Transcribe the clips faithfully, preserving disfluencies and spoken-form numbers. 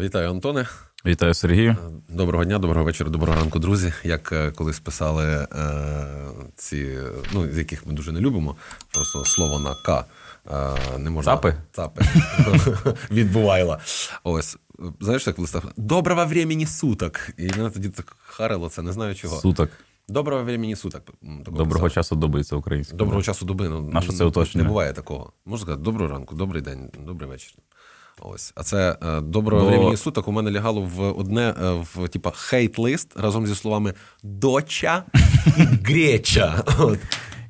Вітаю, Антоне. Вітаю, Сергію. Доброго дня, доброго вечора, доброго ранку, друзі. Як колись писали е, ці, ну, з яких ми дуже не любимо, просто слово на «К». Не можна. Цапи? Цапи. Відбувайла. Ось. Знаєш, як в листах? Доброго времени суток. І мене тоді так харило, це не знаю чого. Суток. Доброго времени суток. Доброго часу доби, це українською. Доброго часу доби. Наше це уточнення. Не буває такого. Можна сказати, доброго ранку, добрий день, добрий вечір. Ось. А це «Доброго Бо... времени суток» у мене лягало в одне, в типа хейт-лист разом зі словами «доча» і «греча». От.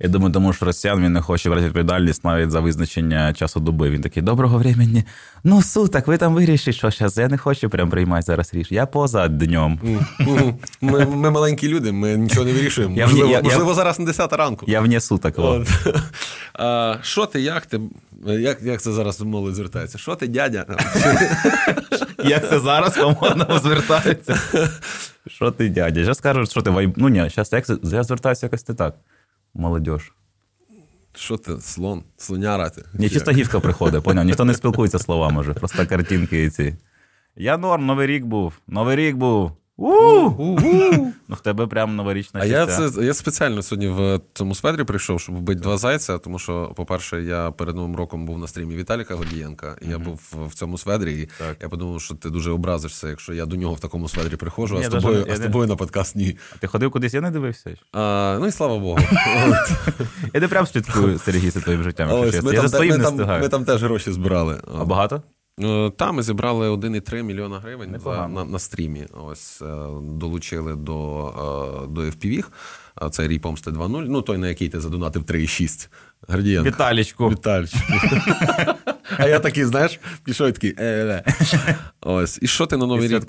Я думаю, тому що росіян він не хоче брати відповідальність навіть за визначення часу доби. Він такий, доброго времени. Ну, суток, ви там вирішите, що зараз. Я не хочу прям приймати зараз рішення. Я поза днем. Ми, ми маленькі люди, ми нічого не вирішуємо. Я можливо, я, можливо я, зараз на десята ранку. Я вне суток. Що ти, як ти? Як, як це зараз молодь звертається? Що ти, дядя? Як це зараз молодь звертається? Що ти, дядя? Зараз кажуть, що ти вайб... Ну, ні, зараз я звертаюся якось не так. Молодіж. Що ти, слон? Слоняра ти? Ні, чисто гівка приходить, поняв? Ніхто не спілкується словами вже, просто картинки і ці. Я норм, Новий рік був, Новий рік був. Ну, в тебе прям новорічна щастя. А я, це, я спеціально сьогодні в цьому сведрі прийшов, щоб вбити два зайця, тому що, по-перше, я перед Новим роком був на стрімі Віталіка Гордієнка, і я був в цьому сведрі, і так. Я подумав, що ти дуже образишся, якщо я до нього в такому сведрі приходжу, а, я з, тобою, даже, а я... з тобою на подкаст ні. А ти ходив кудись, я не дивився? А, ну і слава Богу. Я не прям слідкую, Сергій, за твоїм життям. Ми там теж гроші збирали. А багато? Там ми зібрали один і три мільйона гривень за, на, на стрімі. Ось долучили до, до еф пі ві. Це Рій Помсти два нуль. Ну, той, на який ти задонатив три і шість. Гордієнко. Віталічку. Віталічку. А я такий, знаєш, пішов такий. Ось. І що ти на Новий рік?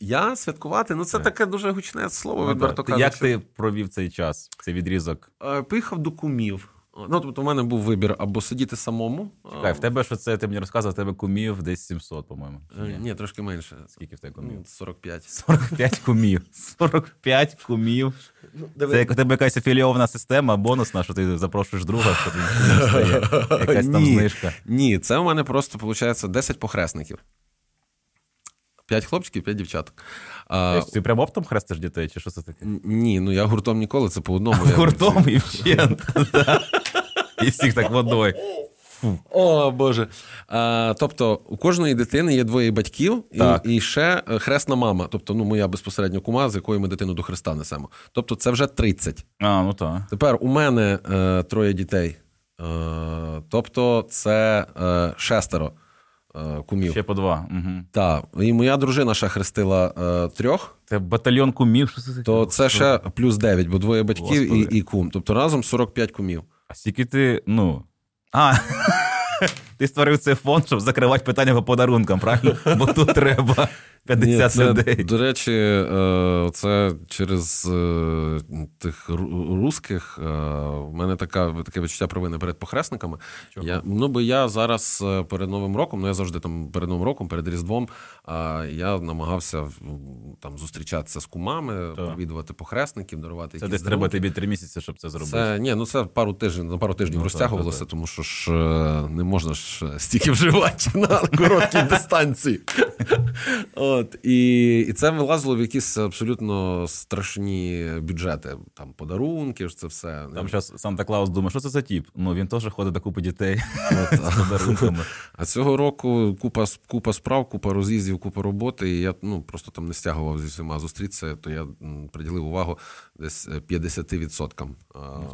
Я святкувати? Ну, це таке дуже гучне слово, відверто кажучи. Як ти провів цей час, цей відрізок? Поїхав до кумів. Ну, тобто, в мене був вибір або сидіти самому. Чекай, в тебе що це, ти мені розказував, в тебе кумів десь сімсот, по-моєму. Ні, Ні трошки менше. Скільки в тебе кумів? сорок п'ять. сорок п'ять кумів. сорок п'ять кумів. Ну, це як у тебе якась афілійована система, бонусна, що ти запрошуєш друга, що ти якась там Ні. знижка. Ні, це в мене просто, виходить, десять похресників. П'ять хлопчиків, п'ять дівчаток. А... Ти прямо оптом хрестиш дітей, чи що це таке? Ні, ну я гуртом ніколи, це по одному. Гуртом і вчинка, так. І всіх так водою. О, Боже. А, тобто, у кожної дитини є двоє батьків і, і ще хресна мама. Тобто, ну, моя безпосередньо кума, з якою ми дитину до Христа несемо. Тобто, це вже тридцять. А, ну так. Тепер у мене е, троє дітей. Е, тобто, це е, шестеро. Кумів. Ще по два. Угу. Так. І моя дружина ще хрестила е, трьох. Це батальйон кумів. Що це? То це ще плюс дев'ять, бо двоє батьків і, і кум. Тобто разом сорок п'ять кумів. А стільки ти, ну... А, ти створив цей фонд, щоб закривати питання по подарункам, правильно? Бо тут треба п'ятдесят Ні, людей. Це, до речі, е, це через е, тих русських е, в мене така, таке відчуття провини перед похресниками. Я, ну, бо я зараз перед Новим роком, ну я завжди там перед Новим роком, перед Різдвом, е, я намагався там зустрічатися з кумами, провідувати похресників, дарувати якісь. Це десь треба тобі три місяці, щоб це зробити. Це, ні, ну це пару тижнів, на пару тижнів ну, розтягувалося, так, так. Тому що ж е, не можна ж стільки вживати на короткій дистанції. От, і, і це вилазило в якісь абсолютно страшні бюджети. Там подарунки, ж це все. Там зараз Санта-Клаус думає, що це за тіп? Ну, він теж ходить до купи дітей от, з подарунками. А цього року купа, купа справ, купа роз'їздів, купа роботи. І я ну, просто там не стягував зі всіма зустрітися, то я приділив увагу десь п'ятдесят відсотків.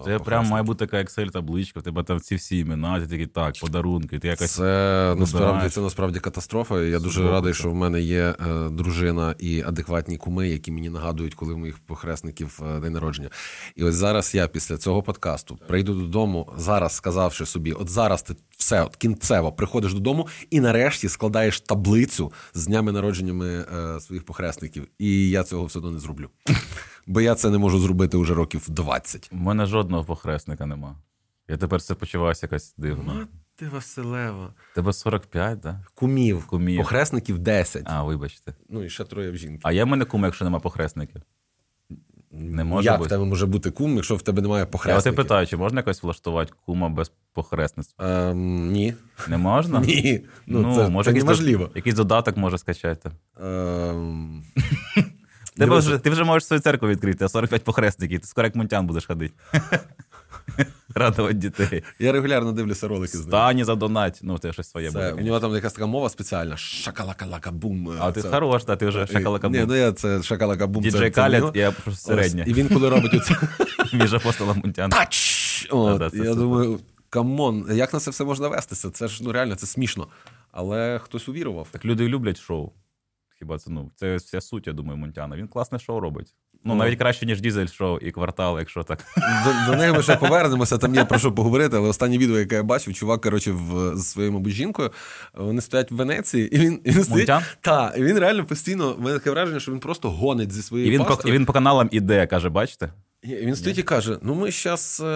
Це прям має бути така Excel-табличка, в тебе там ці всі імена, ти такі, так, подарунки. Ти якось це, насправді, це насправді катастрофа. Я дуже Сурово, радий, що в мене є дружина і адекватні куми, які мені нагадують, коли в моїх похресників день народження. І ось зараз я після цього подкасту прийду додому, зараз сказавши собі, от зараз ти все, от кінцево приходиш додому і нарешті складаєш таблицю з днями народженнями е, своїх похресників. І я цього все одно не зроблю. Бо я це не можу зробити уже років двадцять. У мене жодного похресника нема. Я тепер все почуваюся якось дивно. Ти Василева. Тебе сорок п'ять, да? Кумів. Кумів. Похресників десять. А, вибачте. Ну і ще троє в жінки. А є в мене куми, якщо нема похресників? Не може Як бути. В тебе може бути кум, якщо в тебе немає похресників? Я тебе питаю, чи можна якось влаштувати кума без похресництва? Ем, ні. Не можна? Ні. Ну, ну це, може, це неможливо. Якийсь, якийсь додаток може скачати. Ем... Ти, вже, ти вже можеш свою церкву відкрити, а сорок п'ять похресників. Ти скоро як Мунтян будеш ходити. Радувати дітей. Я регулярно дивлюся ролики з ним. Стані задонать. Ну, це щось своє буде. У нього там якась така мова спеціальна. Шакалакалакабум. А ти хорош, та ти вже шакалакабум. Ні, ну я це шакалакабум. Діджей Калят, я просто середня. І він коли робить оце... Між апостолом Мунтян. Тач! Я думаю, камон, як на це все можна вестися? Це ж, ну реально, це смішно. Але хтось увірував. Так люди люблять шоу. Хіба це, ну, це вся суть, я думаю, Мунтяна. Він класне шоу робить. Ну, навіть краще, ніж Дізель-шоу і Квартал, якщо так. До, до них ми ще повернемося, там є про що поговорити, але останнє відео, яке я бачив, чувак, коротше, в, зі своєю, мабуть, жінкою, вони стоять в Венеції, і він, і він стоїть... Та, і він реально постійно, в мене таке враження, що він просто гонить зі своєю і він, пастою. І він по каналам іде, каже, бачите? І він стоїть Ні. і каже, ну, ми зараз е,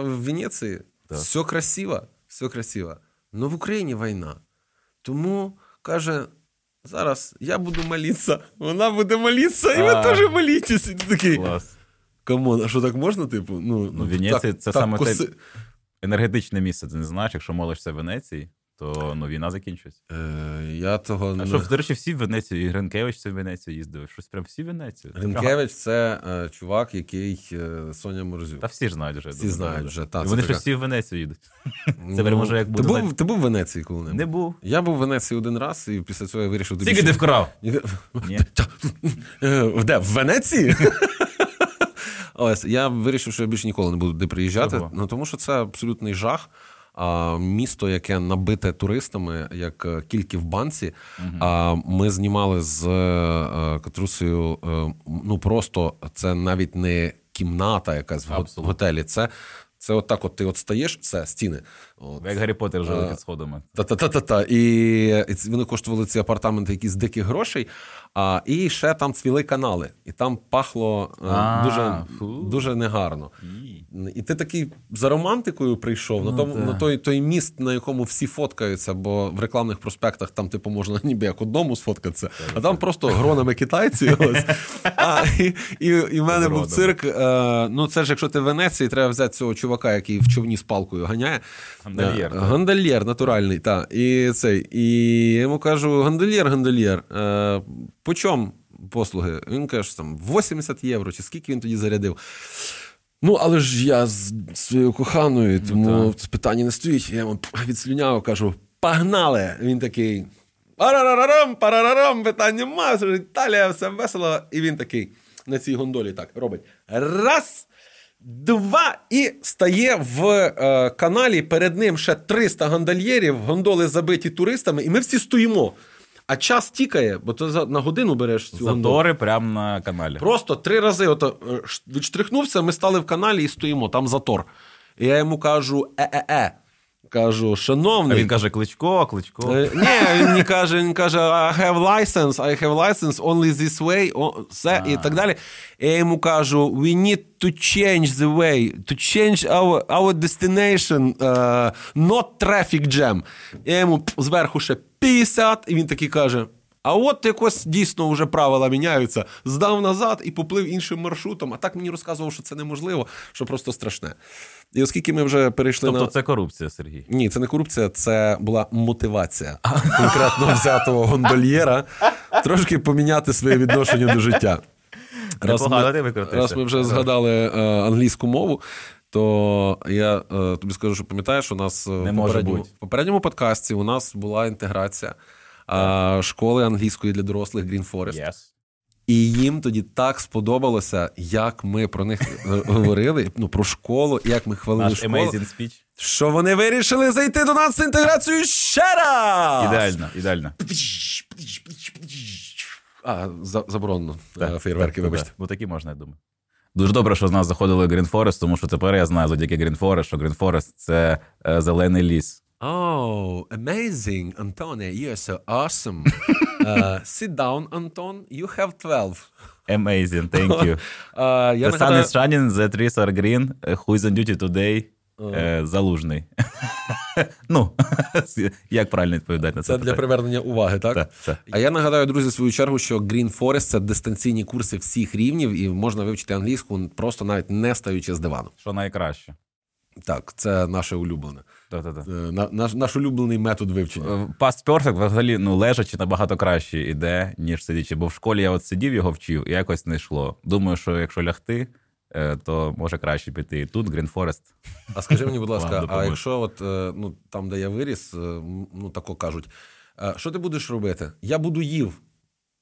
в Венеції, так. все красиво, все красиво, але в Україні війна. Тому, каже... Зараз я буду молитися, вона буде молитися, і ви теж молитесь. І ти такий, клас. Камон, а що так можна, типу? Ну, ну Венеція – це так, саме коси... те енергетичне місце. Ти не знаєш, якщо молишся в Венеції, то ну, війна закінчується. Е, я того а не... що, до речі, всі в Венеції, і Гринкевич це в Венецію їздив, щось прям всі в Венецію. Гринкевич – це е, чувак, який е, Соня Морзюк. Та всі ж знають вже. Всі знають вже, та. Вони ж всі в Венецію їдуть. Це ну, може, як буде. Ти був, ти був в Венеції коли-небудь? Не був. Я був в Венеції один раз, і після цього я вирішив... Скільки ти вкрав? Ні. Де, в Венеції? Ось, я вирішив, що я більше ніколи не буду туди приїжджати, ну, тому що це абсолютний жах. А місто, яке набите туристами, як кільки в банці. А угу. Ми знімали з Катрусею, ну просто це навіть не кімната якась в Абсолютно. Готелі. Це, це от так от ти от стаєш, це стіни. От. Як Гаррі Поттер жили під сходами. Та-та-та-та-та. І, і вони коштували ці апартаменти якісь диких грошей. А, і ще там цвіли канали. І там пахло а, дуже, дуже негарно. І ти такий за романтикою прийшов ну, на, тому, на той, той міст, на якому всі фоткаються, бо в рекламних проспектах там типу можна ніби як одному сфоткатися, так, а так. там просто гронами китайці. Ось. А, і, і, і в мене Гродами. Був цирк. Е, ну це ж якщо ти в Венеції, треба взяти цього чувака, який в човні з палкою ганяє. Гандольєр. Е, гандольєр натуральний, так. І, цей, і я йому кажу, гандольєр, гандольєр. Е, По чому послуги? Він каже, там вісімдесят євро, чи скільки він тоді зарядив. Ну, але ж я з своєю коханою, тому ну, питання не стоїть. Я йому відслюняв, кажу, погнали! Він такий, парарарарам, парарарам, питання маю, Італія, все весело. І він такий на цій гондолі так робить. Раз, два, і стає в е, каналі, перед ним ще триста гондольєрів, гондоли забиті туристами, і ми всі стоїмо. А час тікає, бо ти на годину береш цю гондолу. Задори прямо на каналі. Просто три рази ото відштрихнувся, ми стали в каналі і стоїмо, там затор. І я йому кажу, е-е-е. Кажу, шановний. А він каже, Кличко, Кличко. Е, ні, він не каже, він каже, I have license, I have license, only this way, о, все, а. І так далі. Я йому кажу, we need to change the way, to change our, our destination, uh, not traffic jam. Я йому зверху ще п'ятдесят, і він такий каже, а от якось дійсно вже правила міняються. Здав назад і поплив іншим маршрутом, а так мені розказував, що це неможливо, що просто страшне. І оскільки ми вже перейшли тобто на... Тобто це корупція, Сергій? Ні, це не корупція, це була мотивація конкретно взятого гондольєра трошки поміняти своє відношення до життя. Раз ми, раз ми вже згадали англійську мову, то я тобі скажу, що пам'ятаєш, у нас в попередньому, попередньому подкасті у нас була інтеграція школи англійської для дорослих Green Forest. Yes. І їм тоді так сподобалося, як ми про них говорили, ну, про школу, як ми хвалили наш школу. Наш amazing speech. Що вони вирішили зайти до нас з інтеграцією ще раз! Ідеально, ідеально. А, за, заборонено так, фейерверки, так, вибачте. Бо такі можна, я думаю. Дуже добре, що з нас заходили Green Forest, тому що тепер я знаю, завдяки Green Forest, що Green Forest – це е, зелений ліс. Oh, amazing, Antone, you're so awesome. Uh, sit down, Anton, you have twelve. Amazing, thank you. uh, the sun is shining, the trees are green, who is on duty today? Е, Залужний. Ну, як правильно відповідати на це? Це для привернення уваги, так? Так, так. А я нагадаю, друзі, в свою чергу, що Green Forest – це дистанційні курси всіх рівнів, і можна вивчити англійську просто навіть не стаючи з дивану. Що найкраще. Так, це наше улюблене. Наш, наш улюблений метод вивчення. Past perfect, взагалі, ну, лежачи набагато краще іде, ніж сидячи. Бо в школі я от сидів, його вчив, і якось не йшло. Думаю, що якщо лягти, то може краще піти. Тут Green Forest. А скажи мені, будь ласка, а якщо от, ну, там, де я виріс, ну, тако кажуть, що ти будеш робити? Я буду їв.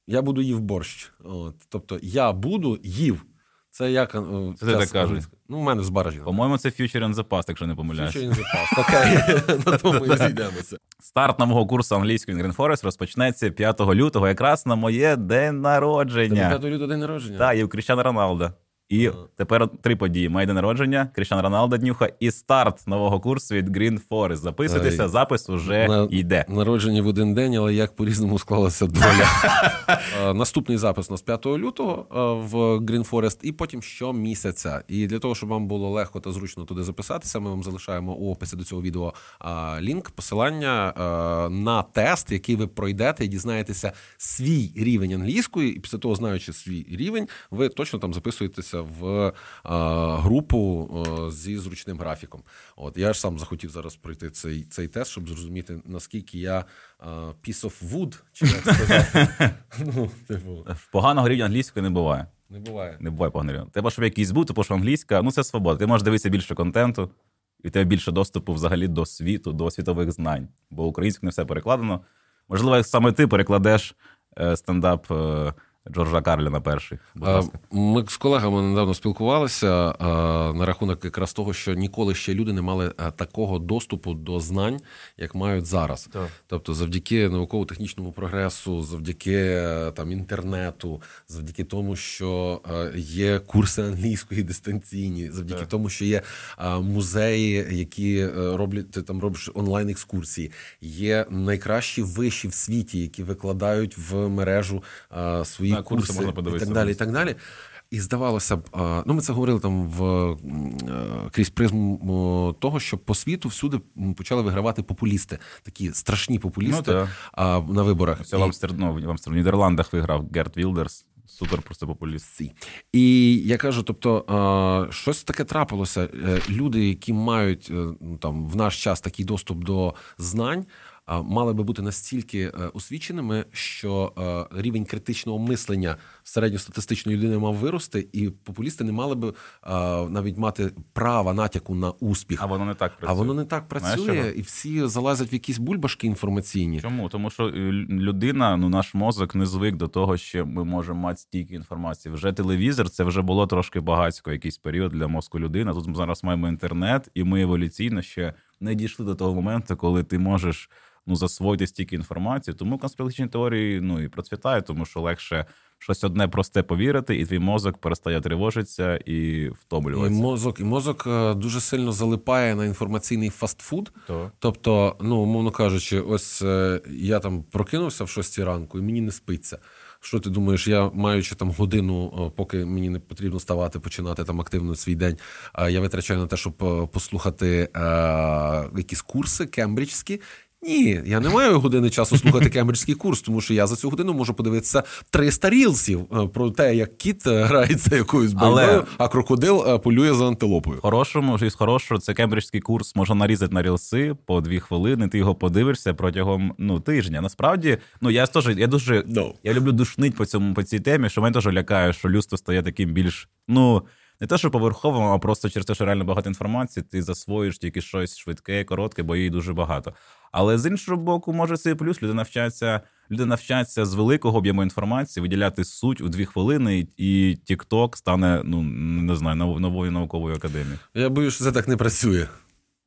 Я буду їв борщ. От. Тобто, я буду їв. Це як... Це так кажуть. Ну, в мене з баражі. По-моєму, це Future in the Past, якщо не помиляюсь. Future in the Past. Окей, на тому і зійдемося. Старт нового курсу англійської Green Forest розпочнеться п'ятого лютого, якраз на моє день народження. п'ятого лютого день народження? Так, і у Крещана Роналда. І тепер три події. Моє день народження, Крещана Роналда днюха і старт нового курсу від Green Forest. Записуйтеся, запис уже йде. Народжені в один день, але як по-різному склалася доля. Наступний запис у нас п'ятого лютого в Green Forest і потім щомісяця. І для того, щоб вам було легко та зручно туди записатися, ми вам залишаємо у описі до цього відео лінк, посилання на тест, який ви пройдете і дізнаєтеся свій рівень англійської. І після того, знаючи свій рівень, ви точно там записуєтеся в а, групу а, зі зручним графіком. От, я ж сам захотів зараз пройти цей, цей тест, щоб зрозуміти, наскільки я а, piece of wood, чи як сказати. Ну, типу. Поганого рівня англійської не буває. Не буває. Не буває поганого рівня. Треба, щоб якийсь був, тому що англійська, ну це свобода. Ти можеш дивитися більше контенту, і в тебе більше доступу взагалі до світу, до світових знань. Бо українською не все перекладено. Можливо, саме ти перекладеш е, стендап е, Джорджа Карліна перший. Ми з колегами недавно спілкувалися на рахунок якраз того, що ніколи ще люди не мали такого доступу до знань, як мають зараз. Так. Тобто завдяки науково-технічному прогресу, завдяки там, інтернету, завдяки тому, що є курси англійської дистанційні, завдяки так. тому, що є музеї, які роблять, ти там робиш онлайн-екскурсії, є найкращі виші в світі, які викладають в мережу свої курси, курси можна і так далі, і так далі. І здавалося б, ну ми це говорили там в крізь призму того, що по світу всюди почали вигравати популісти, такі страшні популісти ну, та. на виборах. Все, і... в Амстердамі, в Амстердамі, в Нідерландах виграв Герт Вілдерс. Супер просто популіст. І я кажу, тобто, щось таке трапилося. Люди, які мають там в наш час такий доступ до знань, мали би бути настільки освіченими, що рівень критичного мислення середньостатистичної людини мав вирости, і популісти не мали би навіть мати права натяку на успіх. А воно не так працює. А воно не так працює, і всі залазять в якісь бульбашки інформаційні. Чому? Тому що людина, ну наш мозок не звик до того, що ми можемо мати стільки інформації. Вже телевізор, це вже було трошки багацько, якийсь період для мозку людини. Тут ми зараз маємо інтернет, і ми еволюційно ще не дійшли до того моменту, коли ти можеш ну, засвоїти стільки інформації. Тому конспірологічні теорії ну, і процвітають, тому що легше щось одне просте повірити, і твій мозок перестає тривожитися і втомлюватися. І мозок, і мозок дуже сильно залипає на інформаційний фастфуд. То. Тобто, ну, умовно кажучи, ось я там прокинувся в шостій ранку, і мені не спиться. Що ти думаєш, я, маючи там годину, поки мені не потрібно вставати, починати там активно свій день, я витрачаю на те, щоб послухати е- якісь курси кембриджські. Ні, я не маю години часу слухати кембриджський курс, тому що я за цю годину можу подивитися триста рілсів про те, як кіт грається якоюсь бойною, але... а крокодил полює за антилопою. Хорошому, і з хорошого, це кембриджський курс можна нарізати на рілси по дві хвилини, ти його подивишся протягом ну, тижня. Насправді, ну я теж, я дуже, no. я люблю душнить по цьому, по цій темі, що мене теж лякає, що людство стає таким більш, ну... Не те, що поверховим, а просто через те, що реально багато інформації, ти засвоїш тільки щось швидке, коротке, бо її дуже багато. Але з іншого боку, може це і плюс. Люди навчаються, люди навчаються з великого об'єму інформації виділяти суть у дві хвилини, і Тік-Ток стане, ну, не знаю, новою науковою академією. Я боюсь, що це так не працює.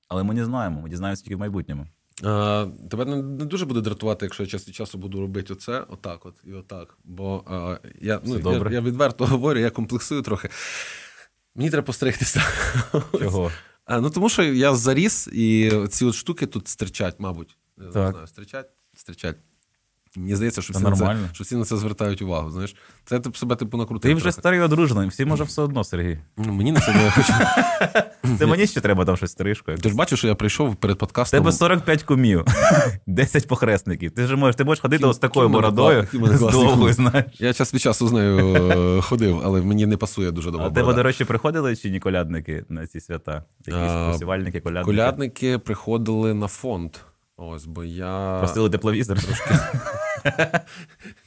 Але ми не знаємо, ми дізнаємося тільки в майбутньому. А, тебе не дуже буде дратувати, якщо я час від часу буду робити оце, отак от і отак. Бо а, я, ну, я, я відверто говорю, я комплексую трохи. Мені треба постригтися. Чого? А, ну, тому що я заріс, і ці от штуки тут стирчать, мабуть. Так. Не знаю, стирчать? Стирчать. Мені здається, що всі, на це, що всі на це звертають увагу. Знаєш, це ти себе типу накрутив. Ти вже трохи старий одружений, всі може все одно, Сергій. Ну, мені на себе хочу. Ти мені ще треба там щось старишко. Ти ж бачиш, що я прийшов перед подкастом. Тебе сорок п'ять кумів, десять похресників. Ти ж можеш, ти можеш ходити з такою бородою, з довгою, знаєш. Я час від часу з нею ходив, але мені не пасує дуже довго. А тебе, до речі, приходили чи ні колядники на ці свята? Якісь посівальники, колядники? Колядники приходили на фонд. Ось, бо я... Просили тепловізор трошки.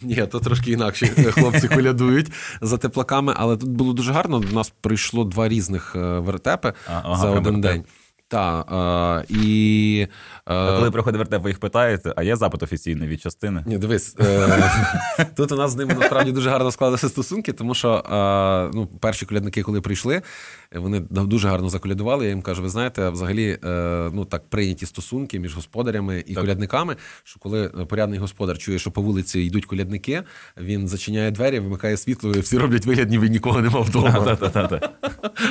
Ні, то трошки інакше хлопці колядують за теплаками, але тут було дуже гарно. До нас прийшло два різних вертепи а, ага, за один вертеп. День. Так, а, і... А коли приходить вертеп, ви їх питаєте, а є запит офіційний від частини? Ні, дивись, тут у нас з ними насправді дуже гарно склалися стосунки, тому що ну, перші колядники, коли прийшли, вони дуже гарно заколядували. Я їм кажу, ви знаєте, взагалі ну, так прийняті стосунки між господарями і так. колядниками, що коли порядний господар чує, що по вулиці йдуть колядники, він зачиняє двері, вимикає світло, і всі роблять вигляд, ніби нікого нема вдома.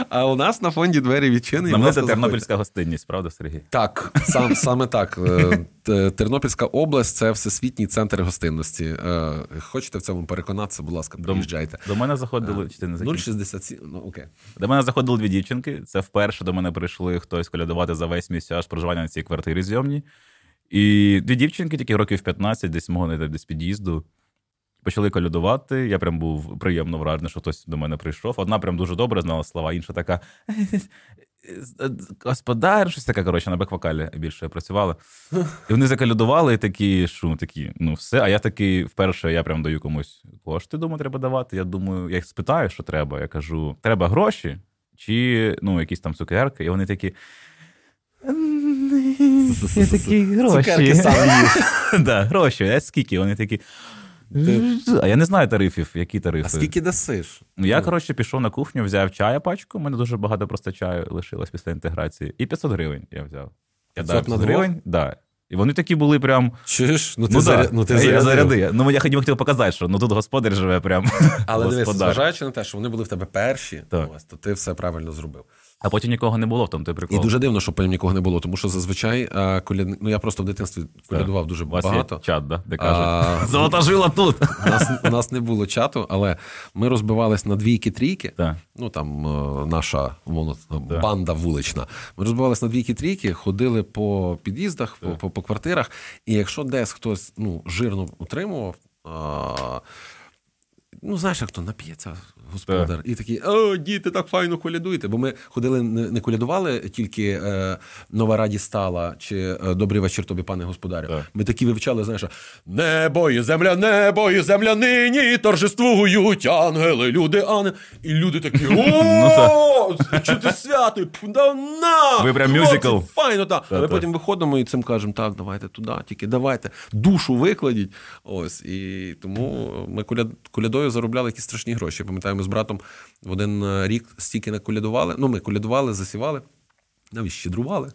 А у нас на фонді двері відчинені. Нам це тернопільська гостинність, правда, Сергій? Так, сам, саме так. Тернопільська область – це всесвітній центр гостинності. Хочете в цьому переконатися, будь ласка, приїжджайте. До, до мене заходили... Чи ти не закінчив? нуль шістдесят сім, ну окей. До мене заходили дві дівчинки. Це вперше до мене прийшли хтось колядувати за весь місяць проживання на цій квартирі зйомній. І дві дівчинки, тільки років п'ятнадцять, десь мого не десь під'їзду, почали колядувати. Я прям був приємно вражений, що хтось до мене прийшов. Одна прям дуже добре знала слова, інша така... Господар, щось таке, коротше, на бек-вокалі більше працювала. І вони заколядували, і такі, що, такі, ну все. А я такий, вперше, я прям даю комусь кошти, думаю, треба давати. Я думаю, я їх спитаю, що треба. Я кажу, треба гроші чи, ну, якісь там цукерки. І вони такі, я такі, гроші. Цукерки самі. Так, гроші, а скільки? Вони такі, а я не знаю тарифів, які тарифи. А скільки дасиш? Я, коротше, пішов на кухню, взяв чая пачку, у мене дуже багато просто чаю лишилось після інтеграції. І п'ятсот гривень я взяв. Я дав п'ятсот гривень, так. Да. І вони такі були прям... Чуєш? Ну ти, ну, заря... ну, ти зарядив. Заряди. Ну, я хотів хотів показати, що ну, тут господар живе прям. Але дивись, зважаючи на те, що вони були в тебе перші, ось, то ти все правильно зробив. А потім нікого не було, в тому той прикол. І дуже дивно, що потім нікого не було, тому що зазвичай коляд... ну я просто в дитинстві колядував дуже багато. У вас є чат, да? Де кажуть, золота жила тут. У нас, у нас не було чату, але ми розбивались на двійки-трійки. Так. Ну там наша воно, банда вулична. Ми розбивались на двійки-трійки, ходили по під'їздах, по, по, по квартирах. І якщо десь хтось ну, жирно утримував, а... ну, знаєш, як хто нап'ється господар. Так. І такі, о, діти, так файно колядуєте. Бо ми ходили, не, не колядували тільки е, «Нова радість стала» чи «Добрий вечір тобі, пане господарю». Так. Ми такі вивчали, знаєш, «Небо і земля, небо і земля нині торжествують ангели, люди, ани». І люди такі, о, чути святий, давна! Ви прям мюзикл. Файно, так. А ми потім виходимо і цим кажемо, так, давайте туди, тільки давайте, душу викладіть. Ось, і тому ми колядою заробляли якісь страшні гроші. Пам'ятаю, ми з братом в один рік стільки наколядували. Ну, ми колядували, засівали, навіть щедрували.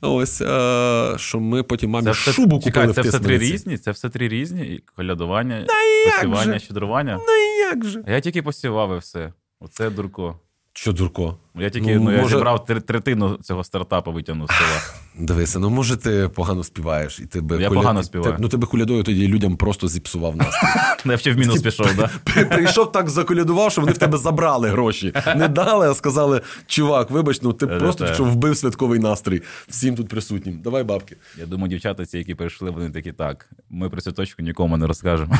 Ось, е- що ми потім мамі це шубу все, купили. Це все три різні? Це все три різні? І колядування, і посівання, же? Щедрування? Ну, як же? А я тільки посівав і все. Оце дурко. Що дурко? Я тільки ну, ну, я може... зібрав третину цього стартапу, витягнув з села. Дивися, ну може ти погано співаєш. І ти би я хуля... погано співаю. Ти, ну ти би колядою тоді людям просто зіпсував настрій. Я ще в мінус пішов, так? Прийшов так, заколядував, що вони в тебе забрали гроші. Не дали, а сказали, чувак, вибач, ну ти просто вбив святковий настрій всім тут присутнім. Давай бабки. Я думаю, дівчата ці, які прийшли, вони такі, так, ми про святочку нікому не розкажемо.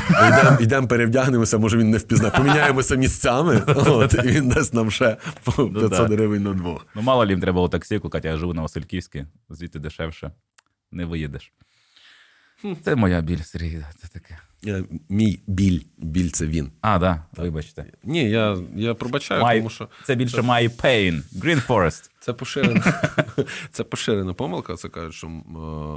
Йдемо, перевдягнемося, може він не впізнає. Поміняємося місцями, і він дасть нам ще п'ятсот деревень на двох. Ну, мало лім треба було таксі кликати, я живу на Васильківській, звідти дешевше, не виїдеш. Це моя біль, Сергій, це таке. Мій біль, біль це він. А, да, так, вибачте. Ні, я, я пробачаю, my, тому що... Це більше це... my pain, Green Forest. Це поширена, це поширена помилка, це кажуть, що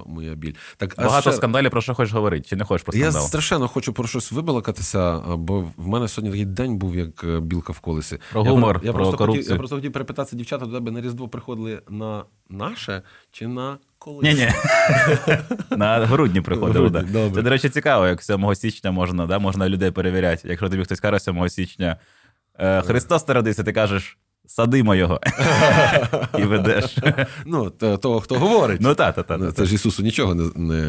моя біль. Так, багато ще... скандалів, про що хочеш говорити, чи не хочеш про скандал? Я страшенно хочу про щось вибалакатися, бо в мене сьогодні такий день був, як білка в колесі. Про я гумор, про, я про просто корупцію. Хотів, я просто хотів перепитатися, дівчата, до тебе на Різдво приходили на наше чи на... Ні-ні, на грудні приходили. Да. Це, до речі, цікаво, як сьомого січня можна, да, можна людей перевіряти. Якщо тобі хтось каже сьомого січня, Христос народився, ти кажеш садимо його. І ведеш. Ну, того, хто говорить. Ну, так, так, так. Це ж Ісусу нічого не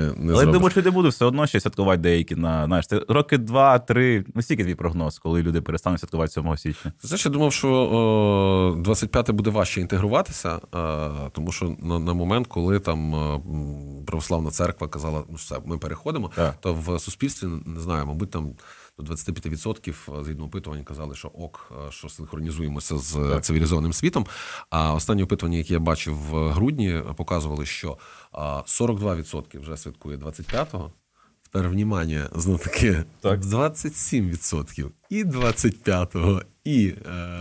зробить. Але думаю, що люди будуть все одно ще святкувати деякі на, знаєш, роки два-три, ну, стільки твій прогноз, коли люди перестануть святкувати сьомого січня. Знаєш, я думав, що двадцять п'яте буде важче інтегруватися, тому що на момент, коли там православна церква казала, ну, все, ми переходимо, то в суспільстві, не знаю, мабуть, там двадцять п'ять відсотків згідно опитувань казали, що ок, що синхронізуємося з так. цивілізованим світом. А останні опитування, які я бачив в грудні, показували, що сорок два відсотки вже святкує двадцять п'ятого. Тепер, внимання, знову таки, двадцять сім відсотків і двадцять п'ятого, і,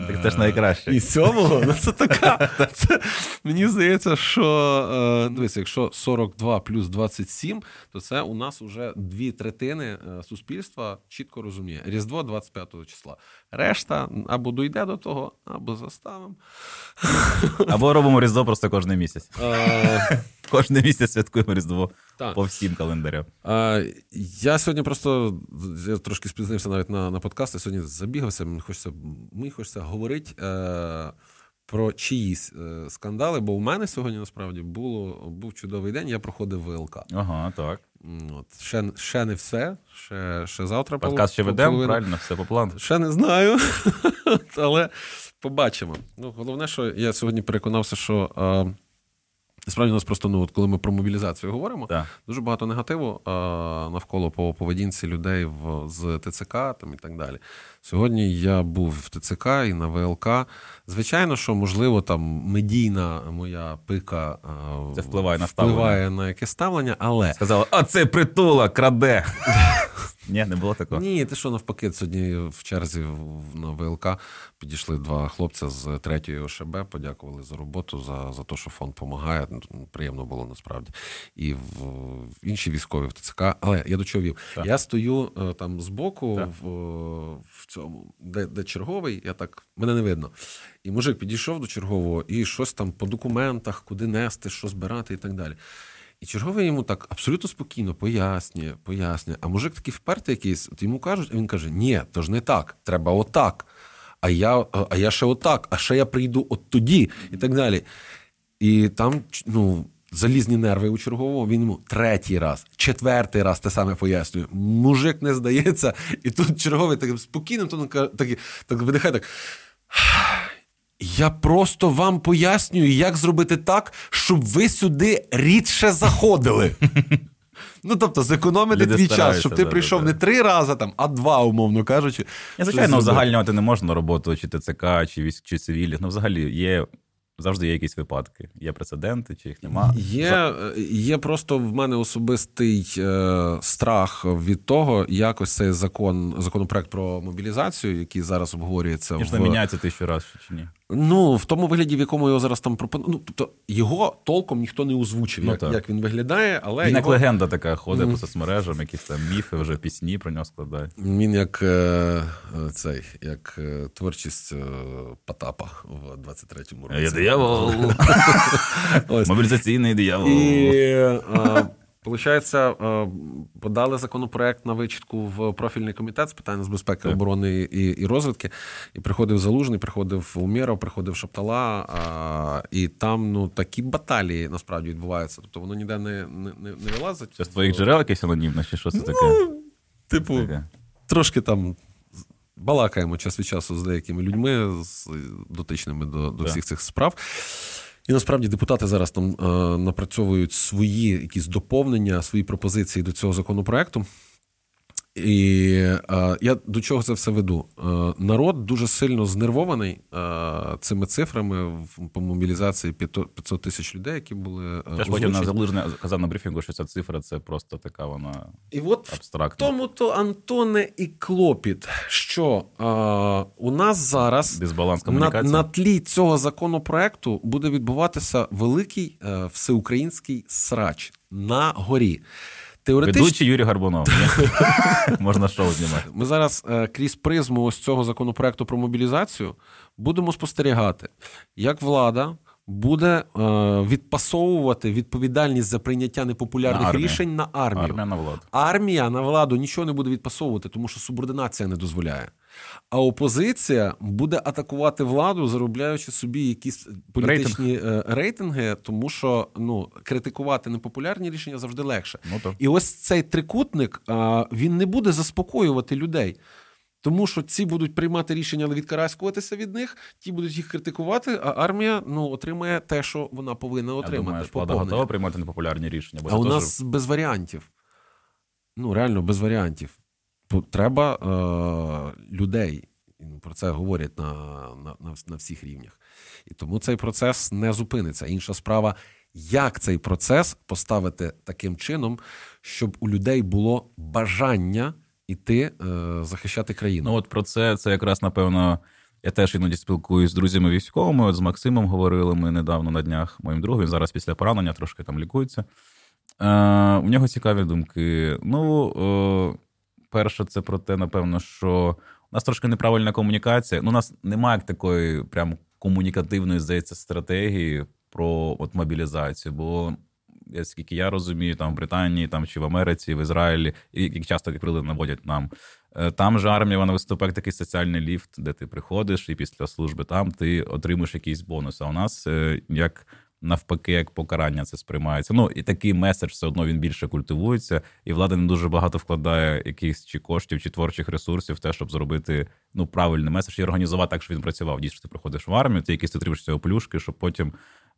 так це ж найкраще. І сьомого. Ну, це така. Це, мені здається, що, дивіться, якщо сорок два плюс двадцять сім, то це у нас вже дві третини суспільства чітко розуміє. Різдво двадцять п'ятого числа. Решта або дійде до того, або заставимо. Або робимо Різдво просто кожен місяць. Кожен місяць святкуємо Різдво так. по всім календарям. Я сьогодні просто я трошки спізнився навіть на, на подкаст. Я сьогодні забігався, мені хочеться, мені хочеться говорити е, про чиїсь е, скандали, бо у мене сьогодні насправді було, був чудовий день, я проходив ВЛК. Ага, так. От. Ще, ще не все, ще, ще завтра. Подкаст ще ведемо, правильно, все по плану. Ще не знаю, але побачимо. Ну, головне, що я сьогодні переконався, що... Е, Насправді, у нас просто, ну, от коли ми про мобілізацію говоримо, так. дуже багато негативу а, навколо по поведінці людей в, з ТЦК там, і так далі. Сьогодні я був в ТЦК і на ВЛК. Звичайно, що, можливо, там медійна моя пика а, це впливає, на, впливає на яке ставлення, але... Сказали, а це притула, краде! Ні, не було такого? Ні, ти що, навпаки, сьогодні в черзі на ВЛК підійшли два хлопця з третьої О Ш Б, подякували за роботу, за, за те, що фонд допомагає. Приємно було, насправді. І в, в інші військові, в Т Ц К. Але я до чого вів? Так. Я стою там збоку, в, в цьому, де, де черговий, я так, мене не видно. І мужик підійшов до чергового і щось там по документах, куди нести, що збирати і так далі. І черговий йому так абсолютно спокійно пояснює, пояснює. А мужик такий впертий якийсь, от йому кажуть, а він каже, ні, то ж не так, треба отак, а я, а я ще отак, а ще я прийду от тоді і так далі. І там, ну, залізні нерви у чергового, він йому третій раз, четвертий раз те саме пояснює. Мужик не здається, і тут черговий таким спокійним, то він такий, так видихає, так... Я просто вам пояснюю, як зробити так, щоб ви сюди рідше заходили. Ну, тобто, зекономити твій час, щоб ти да, прийшов да, не три рази, там, а два, умовно кажучи. Я, звичайно, узагальнювати не можна роботу, чи Т Ц К, чи військ, чи цивілі. Ну, взагалі, є... Завжди є якісь випадки. Є прецеденти, чи їх нема? Є, є просто в мене особистий е, страх від того, як ось цей закон, законопроект про мобілізацію, який зараз обговорюється... Ніж в... не міняється тисячу раз, чи ні? Ну, в тому вигляді, в якому його зараз там пропонують. Ну, тобто, його толком ніхто не озвучив, ну, як, як він виглядає, але... Він його... як легенда така ходить mm. по соцмережам, якісь там міфи, вже пісні про нього складає. Він як, е, цей, як е, творчість е, Потапа в двадцять третьому році. Я диявол! Мобілізаційний диявол! І... Получається, подали законопроект на вичітку в профільний комітет з питань безпеки, оборони і, і розвідки. І приходив Залужний, приходив Уміров, приходив Шаптала. А, і там, ну, такі баталії насправді відбуваються. Тобто воно ніде не, не, не вилазить. Це з твоїх джерел якесь анонімно, чи що це таке? Ну, типу, таке. Трошки там балакаємо час від часу з деякими людьми, з дотичними до, до всіх цих справ. І насправді депутати зараз там е, напрацьовують свої якісь доповнення, свої пропозиції до цього законопроекту. І е, я до чого це все веду? Е, народ дуже сильно знервований е, цими цифрами в, по мобілізації п'ятсот тисяч людей, які були е, озвучені. Потім на Залужний казав на брифінгу, що ця цифра – це просто така вона і от абстрактна. І от тому-то, Антоне, і клопіт, що е, у нас зараз на, на тлі цього законопроекту буде відбуватися великий е, всеукраїнський срач на горі. Теоретично... Ведучий Юрій Горбунов. Можна шоу знімати. Ми зараз е, крізь призму ось цього законопроекту про мобілізацію будемо спостерігати, як влада буде е, відпасовувати відповідальність за прийняття непопулярних на рішень на армію. Армія на владу. Армія на владу нічого не буде відпасовувати, тому що субординація не дозволяє. А опозиція буде атакувати владу, заробляючи собі якісь політичні Рейтинг. рейтинги, тому що ну, критикувати непопулярні рішення завжди легше. Ну, і ось цей трикутник, він не буде заспокоювати людей. Тому що ці будуть приймати рішення, але відкараскуватися від них, ті будуть їх критикувати, а армія ну, отримає те, що вона повинна отримати. Я думаю, влада готова приймати непопулярні рішення. А у теж... нас без варіантів. Ну, реально, без варіантів. Треба е, людей, про це говорять на, на, на, на всіх рівнях. І тому цей процес не зупиниться. Інша справа, як цей процес поставити таким чином, щоб у людей було бажання іти е, захищати країну. Ну от про це, це якраз, напевно, я теж іноді спілкуюсь з друзями військовими. От з Максимом говорили ми недавно на днях, моїм другом, він зараз після поранення трошки там лікується. Е, у нього цікаві думки. Ну... Е, Перше, це про те, напевно, що у нас трошки неправильна комунікація. Ну, у нас немає такої прям комунікативної, здається, стратегії про от мобілізацію. Бо, я, скільки я розумію, там в Британії, там чи в Америці, в Ізраїлі, як часто прилад наводять нам, там же армія, вона виступає такий соціальний ліфт, де ти приходиш і після служби там ти отримуєш якийсь бонус. А у нас як... навпаки, як покарання це сприймається. Ну, і такий меседж все одно він більше культивується, і влада не дуже багато вкладає якихось чи коштів, чи творчих ресурсів в те, щоб зробити ну, правильний меседж і організувати так, щоб він працював. Дійсно, ти приходиш в армію, ти якісь отримуєш цього плюшки, щоб потім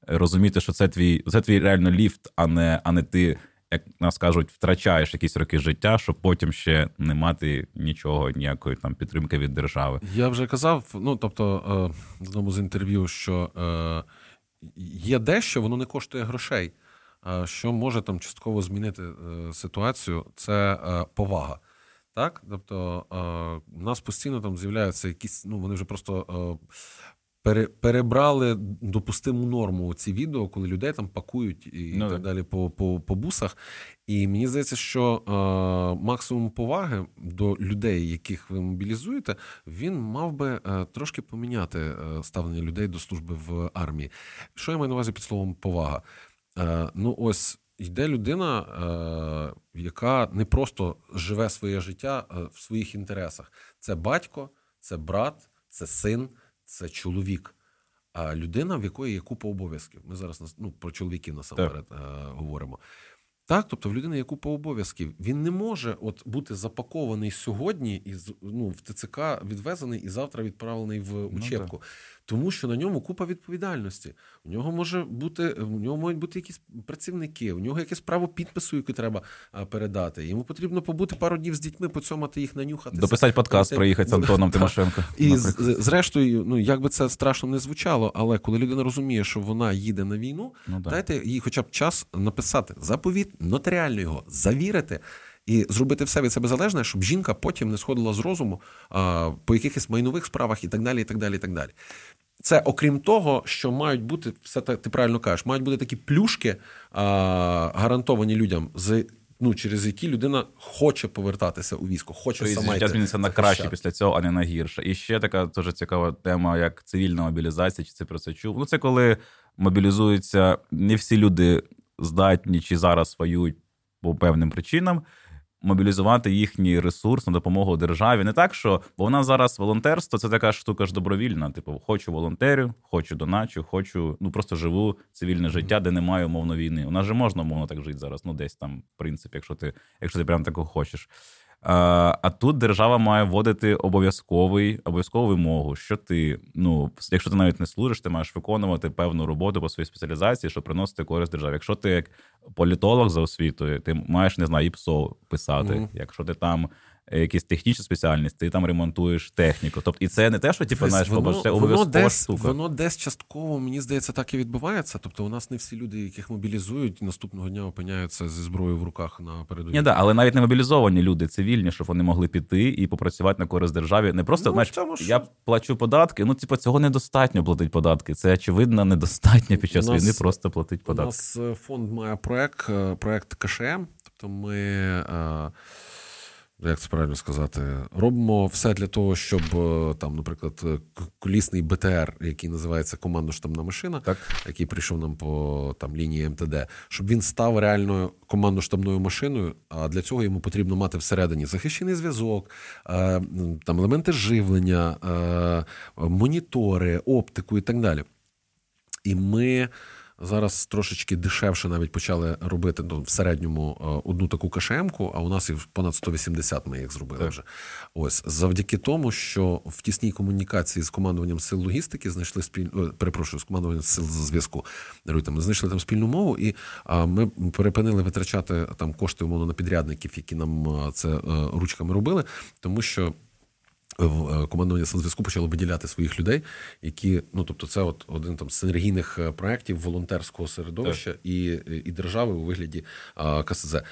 розуміти, що це твій, це твій реально ліфт, а не, а не ти, як нас кажуть, втрачаєш якісь роки життя, щоб потім ще не мати нічого, ніякої там підтримки від держави. Я вже казав, ну, тобто, в одному з інтерв'ю, що є дещо, воно не коштує грошей. Що може там частково змінити ситуацію, це повага. Так? Тобто у нас постійно там з'являються якісь, ну вони вже просто пере, перебрали допустиму норму ці відео, коли людей там пакують і ну, так, так далі по, по, по бусах. І мені здається, що максимум поваги до людей, яких ви мобілізуєте, він мав би трошки поміняти ставлення людей до служби в армії. Що я маю на увазі під словом «повага»? Ну ось, йде людина, яка не просто живе своє життя в своїх інтересах. Це батько, це брат, це син, це чоловік. А людина, в якої є купа обов'язків. Ми зараз ну, про чоловіків насамперед говоримо. Так, тобто в людини є купа обов'язків. Він не може от бути запакований сьогодні і ну, в ТЦК відвезений і завтра відправлений в учебку. Ну, тому що на ньому купа відповідальності. У нього може бути, у нього можуть бути якісь працівники, у нього якесь право підпису, яке треба передати. Йому потрібно побути пару днів з дітьми, поцьомати їх, нанюхатися. Дописати подкаст, проїхати з Антоном Тимошенко. І зрештою, ну як би це страшно не звучало, але коли людина розуміє, що вона їде на війну, ну, дайте їй хоча б час написати заповіт, нотаріально його завірити і зробити все від себе залежне, щоб жінка потім не сходила з розуму а, по якихось майнових справах і так далі, і так далі, і так далі. Це окрім того, що мають бути, все так ти правильно кажеш, мають бути такі плюшки а, гарантовані людям, з, ну, через які людина хоче повертатися у військо, хоче і сама йти. Життя зміниться на краще після цього, а не на гірше. І ще така дуже цікава тема, як цивільна мобілізація, чи це про це чув. Ну це коли мобілізуються не всі люди здатні чи зараз воюють по певним причинам, мобілізувати їхній ресурс на допомогу державі. Не так, що бо в нас зараз волонтерство – це така штука ж добровільна. Типу, хочу волонтерю, хочу доначу, хочу, ну просто живу цивільне життя, де немає умовно війни. У нас же можна умовно так жити зараз, ну десь там, в принципі, якщо ти, якщо ти прям такого хочеш. А, а тут держава має вводити обов'язковий, обов'язкову вимогу, що ти, ну, якщо ти навіть не служиш, ти маєш виконувати певну роботу по своїй спеціалізації, щоб приносити користь державі. Якщо ти як політолог за освітою, ти маєш, не знаю, ІПСО писати, mm-hmm. якщо ти там якісь технічні спеціальності, ти там ремонтуєш техніку. Тобто, і це не те, що ти знаєш, побачиш, це обов'язкова штука. Воно десь частково, мені здається, так і відбувається. Тобто, у нас не всі люди, яких мобілізують, наступного дня опиняються зі зброєю в руках на передовій. Ні, да, але навіть не мобілізовані люди цивільні, щоб вони могли піти і попрацювати на користь державі. Не просто, ну, знаєш, тому, що... я плачу податки, ну, типу, цього недостатньо платити податки. Це, очевидно, недостатньо під час нас, війни просто платити податки. У нас фонд має проект, проект КШМ, тобто ми... як це правильно сказати, робимо все для того, щоб, там, наприклад, колісний БТР, який називається командно-штабна машина, так, який прийшов нам по там, лінії ем те де, щоб він став реальною командно-штабною машиною, а для цього йому потрібно мати всередині захищений зв'язок, там, елементи живлення, монітори, оптику і так далі. І ми зараз трошечки дешевше навіть почали робити, ну, в середньому одну таку ка ше емку, а у нас їх понад сто вісімдесят ми їх зробили так. вже. Ось, завдяки тому, що в тісній комунікації з командуванням сил логістики знайшли спільну, перепрошую, з командуванням сил зв'язку, ми знайшли там спільну мову, і ми перепинили витрачати там кошти, умовно, на підрядників, які нам це ручками робили, тому що командування Санзв'язку почало виділяти своїх людей, які, ну, тобто це от один там з синергійних проєктів волонтерського середовища і, і держави у вигляді а, ка ес зет.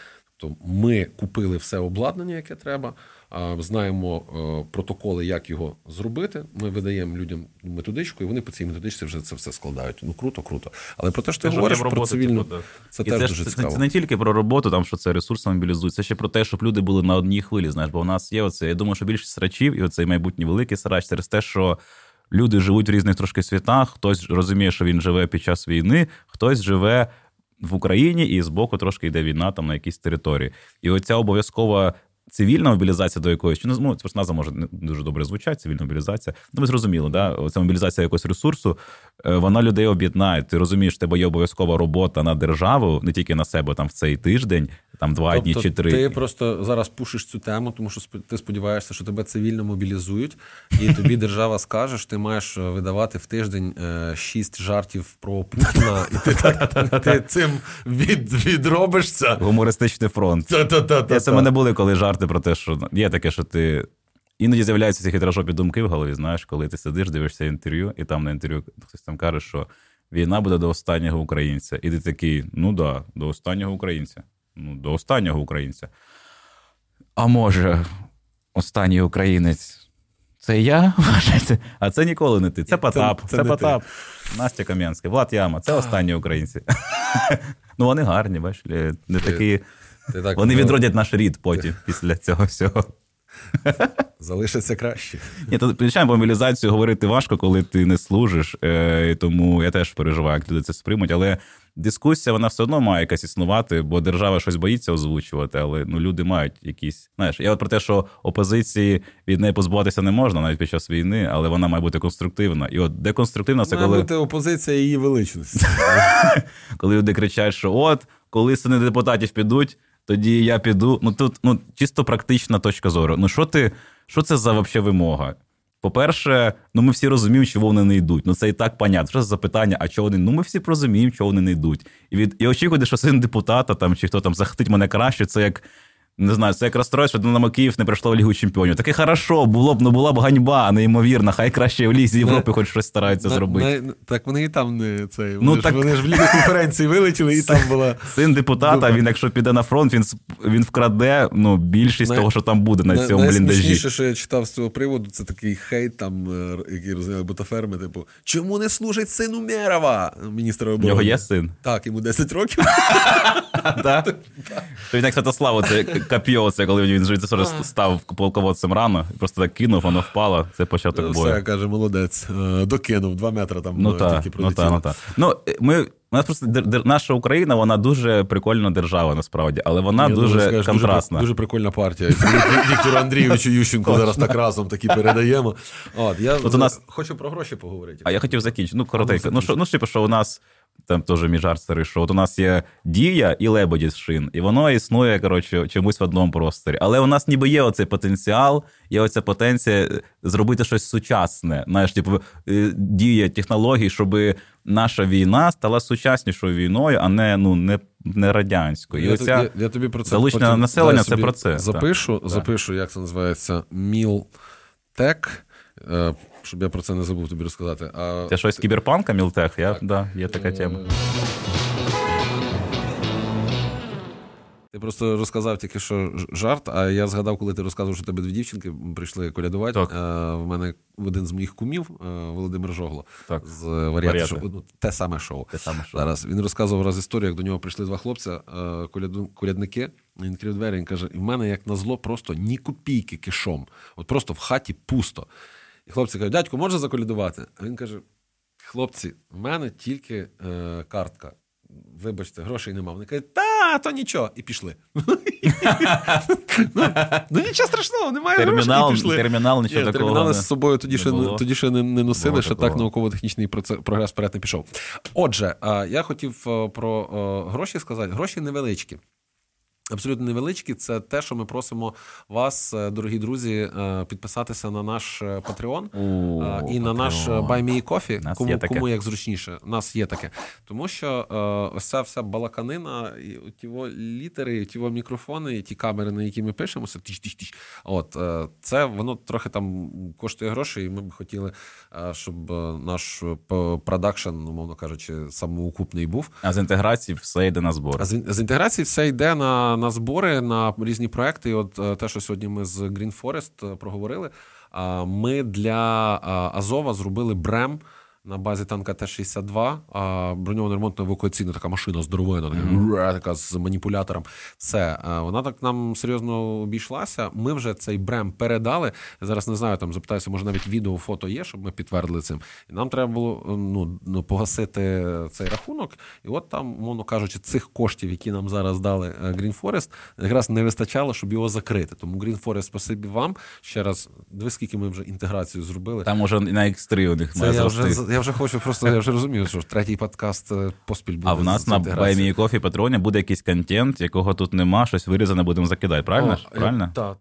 Тобто ми купили все обладнання, яке треба, а, знаємо а, протоколи, як його зробити, ми видаємо людям методичку, і вони по цій методичці вже це все складають. Ну, круто, круто. Але про те, що ти говориш про цивільну, типу, це і теж це, дуже це, цікаво. Це не тільки про роботу, там, що це ресурси мобілізують, це ще про те, щоб люди були на одній хвилі, знаєш, бо у нас є оце, я думаю, що більшість срачів, і оцей майбутній великий срач, через те, що люди живуть в різних трошки світах, хтось розуміє, що він живе під час війни, хтось живе в Україні, і збоку трошки йде війна там на якійсь території. І оця обов'язкова цивільна мобілізація до якоїсь, чи не, ну, це назва може не дуже добре звучать, цивільна мобілізація. Ну, ви зрозуміли, да? Оця мобілізація якогось ресурсу, вона людей об'єднає. Ти розумієш, в тебе є обов'язкова робота на державу, не тільки на себе там в цей тиждень, там два тобто, дні чи три. Ти просто зараз пушиш цю тему, тому що ти сподіваєшся, що тебе цивільно мобілізують, і тобі держава скаже, що ти маєш видавати в тиждень шість жартів про Путіна, і ти цим відробишся. Гумористичний фронт. Це в мене були, коли жарт про те, що є таке, що ти іноді з'являються ці хитрожопі думки в голові, знаєш, коли ти сидиш, дивишся інтерв'ю, і там на інтерв'ю хтось там каже, що війна буде до останнього українця. І ти такий, ну да, до останнього українця. Ну, до останнього українця. А може, останній українець це я? А це ніколи не ти. Це Потап, це, це, це Потап. Ти. Настя Кам'янська, Влад Яма, це останні українці. Ну, вони гарні, бачиш, не такі... Так, вони ну, відродять наш рід потім, після цього всього. Залишиться краще. Ні, то, звичайно, про мобілізацію говорити важко, коли ти не служиш, е, тому я теж переживаю, як люди це сприймуть, але дискусія, вона все одно має якась існувати, бо держава щось боїться озвучувати, але ну, люди мають якісь, знаєш, я от про те, що опозиції від неї позбуватися не можна навіть під час війни, але вона має бути конструктивна. І от деконструктивна це має коли... Має бути опозиція її величності. Коли люди кричать, що от, коли сини депутатів підуть, тоді я піду. Ну тут ну, чисто практична точка зору. Ну що ти, що це за вообще вимога? По-перше, ну ми всі розуміємо, чого вони не йдуть. Ну це і так понятно. Що це за питання, а чого вони? Ну ми всі розуміємо, чого вони не йдуть. І від і очікуєте, що син депутата там чи хто там захотить мене краще, це як не знаю, це як розстроїть, що Динамо Київ не пройшло в Лігу Чемпіонів. Таке хорошо, було б, ну була б ганьба, неймовірна, хай краще в Лізі Європи хоч щось стараються на, зробити. На, так вони і там не цей, вони, ну, ж, так... вони ж в Лігу конференції вилетіли і там була... Син депутата, Дума. Він якщо піде на фронт, він, він вкраде ну, більшість на, того, що там буде на, на цьому бліндажі. Найсмішніше, що я читав з цього приводу, це такий хейт, там, який розуміли бутаферми, типу, чому не служить син Умірова, міністра оборони? У нього є син? Так, йому десять років. Так? Він як Святославу, це Кап'йо, це коли він став полководцем рано, просто так кинув, воно впало, це початок все, бою. Все, каже, молодець, докинув, два метри там ну, та, тільки пролетіло. Ну, та, ну, та. ну ми, у нас просто, дер, наша Україна, вона дуже прикольна держава, насправді, але вона я дуже скажу, контрастна. Дуже, дуже прикольна партія. Віктору Андрійовичу Ющенку зараз так разом такі передаємо. От, я От у нас... хочу про гроші поговорити. А я хотів закінчити, ну, коротенько. Ну, що, ну, типу, що у нас... Там теж мій жарт старий, що от у нас є Дія і Лебеді з шин, і воно існує, коротше, чомусь в одному просторі. Але у нас ніби є оцей потенціал, є оця потенція зробити щось сучасне. Знаєш, типу, Дія технологій, щоб наша війна стала сучаснішою війною, а не, ну, не, не радянською. І я оця тобі, я тобі про це залучення потім, населення – це про це. Запишу, так, запишу так. Як це називається, Мілтек. Щоб я про це не забув тобі розказати. А... Це щось з кіберпанка, Мілтех? Я, так. Да, є така тема. Ти просто розказав тільки що жарт, а я згадав, коли ти розказував, що тебе дві дівчинки прийшли колядувати. А, в мене один з моїх кумів, Володимир Жогло, так. з Варіаті, що, ну, те саме шоу. Те саме шоу. Зараз. Він розказував раз історію, як до нього прийшли два хлопця, коляду, колядники. Він крив двері, він каже, в мене як назло просто ні копійки кишом. От просто в хаті пусто. І хлопці кажуть, дядько, може заколядувати? А він каже, хлопці, в мене тільки е, картка. Вибачте, грошей нема. Вони кажуть, та, то нічого. І пішли. Ну, нічого страшного, немає грошей, і пішли. Термінал, нічого такого. Термінали з собою тоді ще не носили, ще так науково-технічний прогрес вперед не пішов. Отже, я хотів про гроші сказати. Гроші невеличкі. Абсолютно невеличкі. Це те, що ми просимо вас, дорогі друзі, підписатися на наш Patreon і Patreon. На наш Buy Me Coffee, кому, кому як зручніше. У нас є таке. Тому що е, ось ця вся балаканина, і ті літери, ті мікрофони, і ті камери, на які ми пишемося, тіш-тіш-тіш. От, е, це воно трохи там коштує гроші, і ми б хотіли, е, щоб наш продакшн, умовно кажучи, самоукупний був. А з інтеграції все йде на збори. А з, з інтеграції все йде на на збори, на різні проекти. І от те, що сьогодні ми з Green Forest проговорили, ми для Азова зробили БРЕМ на базі танка Т шістдесят два, броньовано-ремонтно-евакуаційна така машина здоровена, mm-hmm. така з маніпулятором. Все, вона так нам серйозно обійшлася. Ми вже цей БРЕМ передали. Я зараз не знаю, там запитаюся, може навіть відео, фото є, щоб ми підтвердили цим. І нам треба було ну, погасити цей рахунок. І от там, умовно кажучи, цих коштів, які нам зараз дали Green Forest, якраз не вистачало, щоб його закрити. Тому Green Forest, спасибі вам. Ще раз, диви, скільки ми вже інтеграцію зробили. Там уже на ікс три у них має зрости. Я вже хочу, просто я вже розумію, що третій подкаст поспіль буде. А в нас на Buy Me Coffee Patreon буде якийсь контент, якого тут нема, щось вирізане будемо закидати, правильно? О, правильно? Так.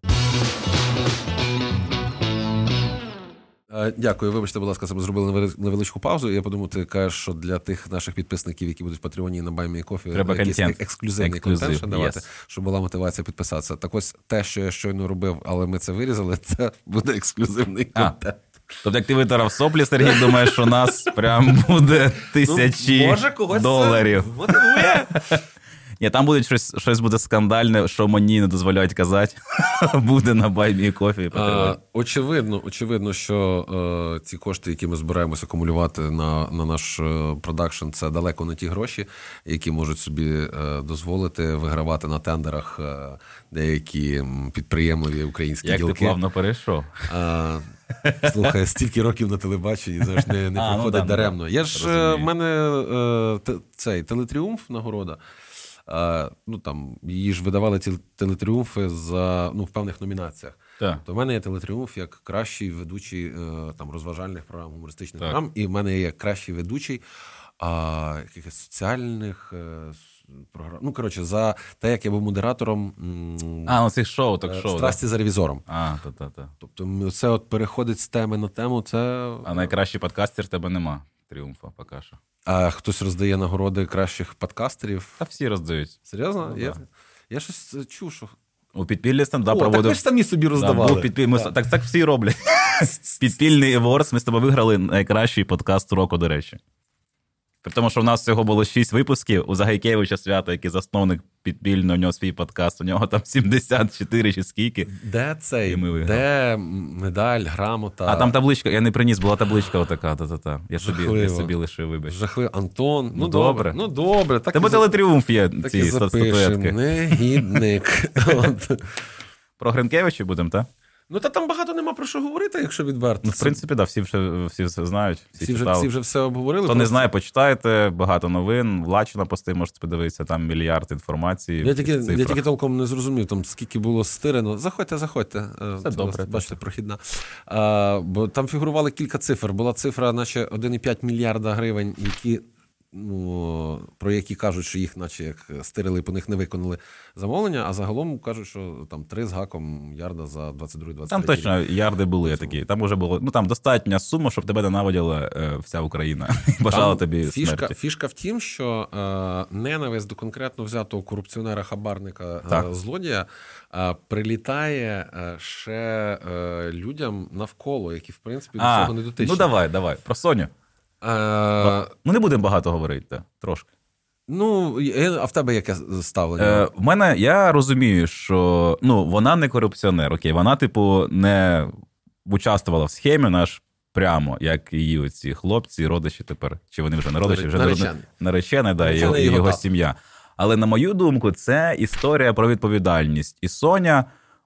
Дякую, вибачте, будь ласка, ми зробили невеличку паузу. Я подумав, ти кажеш, що для тих наших підписників, які будуть в Патреоні на Buy Me Coffee, треба якийсь ексклюзивний контент давати, yes. щоб була мотивація підписатися. Так ось те, що я щойно робив, але ми це вирізали, це буде ексклюзивний контент. А. Тобто, як ти витарав соплі, Сергій, думаєш, що у нас прям буде тисячі ну, може, когось доларів. Мотивує. Ні, там буде щось, щось буде скандальне, що мені не дозволяють казати. Буде на Buy Me Coffee. Очевидно, очевидно, що е, ці кошти, які ми збираємося акумулювати на, на наш продакшн, це далеко не ті гроші, які можуть собі е, дозволити вигравати на тендерах е, деякі підприємливі українські як ділки. Як ти плавно перейшов. Е, Слухай, стільки років на телебаченні, знаєш, не, не а, проходить ну, да, даремно. Ну, я ж, в мене е, цей телетріумф нагорода, е, ну там, її ж видавали ці телетріумфи за, ну, в певних номінаціях. Так. То в мене є телетріумф як кращий ведучий е, там, розважальних програм, гумористичних так. програм, і в мене є кращий ведучий е, якихось соціальних е, програм. Ну, коротше, за те, як я був модератором а, ну, цих шоу, так шоу, «Страсті да? за ревізором». А, та, та, та. Тобто це от переходить з теми на тему. Це... А найкращий подкастер тебе нема, тріумфа, поки що. А хтось роздає нагороди кращих подкастерів? Та всі роздають. Серйозно? Ну, я, да. я щось чув, що... У підпіллі стендап О, проводив... так ви ж самі собі роздавали. Да, підпіль... так. Так, так всі роблять. Підпільний Awards. Ми з тобою виграли найкращий подкаст року, до речі. При тому, що в нас всього було шість випусків. У Загайкевича Свята, який засновник підпільно, у нього свій подкаст, у нього там сімдесят чотири чи скільки. Де цей? Де медаль, грамота? А там табличка, я не приніс, була табличка отака. Та-та-та. Я, собі, я собі лишив, вибач. Жахливо. Антон. Ну, ну добре. Ну добре. Так тебе телетріумф є цієї статуетки. Негідник. Про Гринкевича будемо, так? Ну, та там багато нема про що говорити, якщо відверто. Ну, в принципі, да, всі вже всі все знають. Всі, всі, вже, всі вже все обговорили. Хто не знає, почитайте, багато новин, Лачина пости можете подивитися, там мільярд інформації. Я тільки, я тільки толком не зрозумів, там скільки було стирено. Заходьте, заходьте. Це добре. Бачите, прохідна. А, бо там фігурували кілька цифр. Була цифра, наче один цілих п'ять мільярда гривень, які... Ну, про які кажуть, що їх наче як стирили, по них не виконали замовлення, а загалом кажуть, що там три з гаком ярда за двадцять другий двадцять третій. Там точно ярди були такі. Там уже було, ну там достатня сума, щоб тебе ненавиділа е, вся Україна. Бажала тобі фішка, смерті. Фішка в тім, що е, ненависть до конкретно взятого корупціонера-хабарника, е, злодія е, прилітає ще е, людям навколо, які в принципі до цього не дотичні. Ну давай, давай, про Соню. Е... Ми не будемо багато говорити, так, трошки. Ну, а в тебе яке ставлення? Е, в мене, я розумію, що ну, вона не корупціонер, окей, вона, типу, не участвувала в схемі наш прямо, як її оці хлопці, родичі тепер, чи вони вже не родичі, вже наречений, наречений да, і його, його, його сім'я. Але, на мою думку, це історія про відповідальність. І Соня,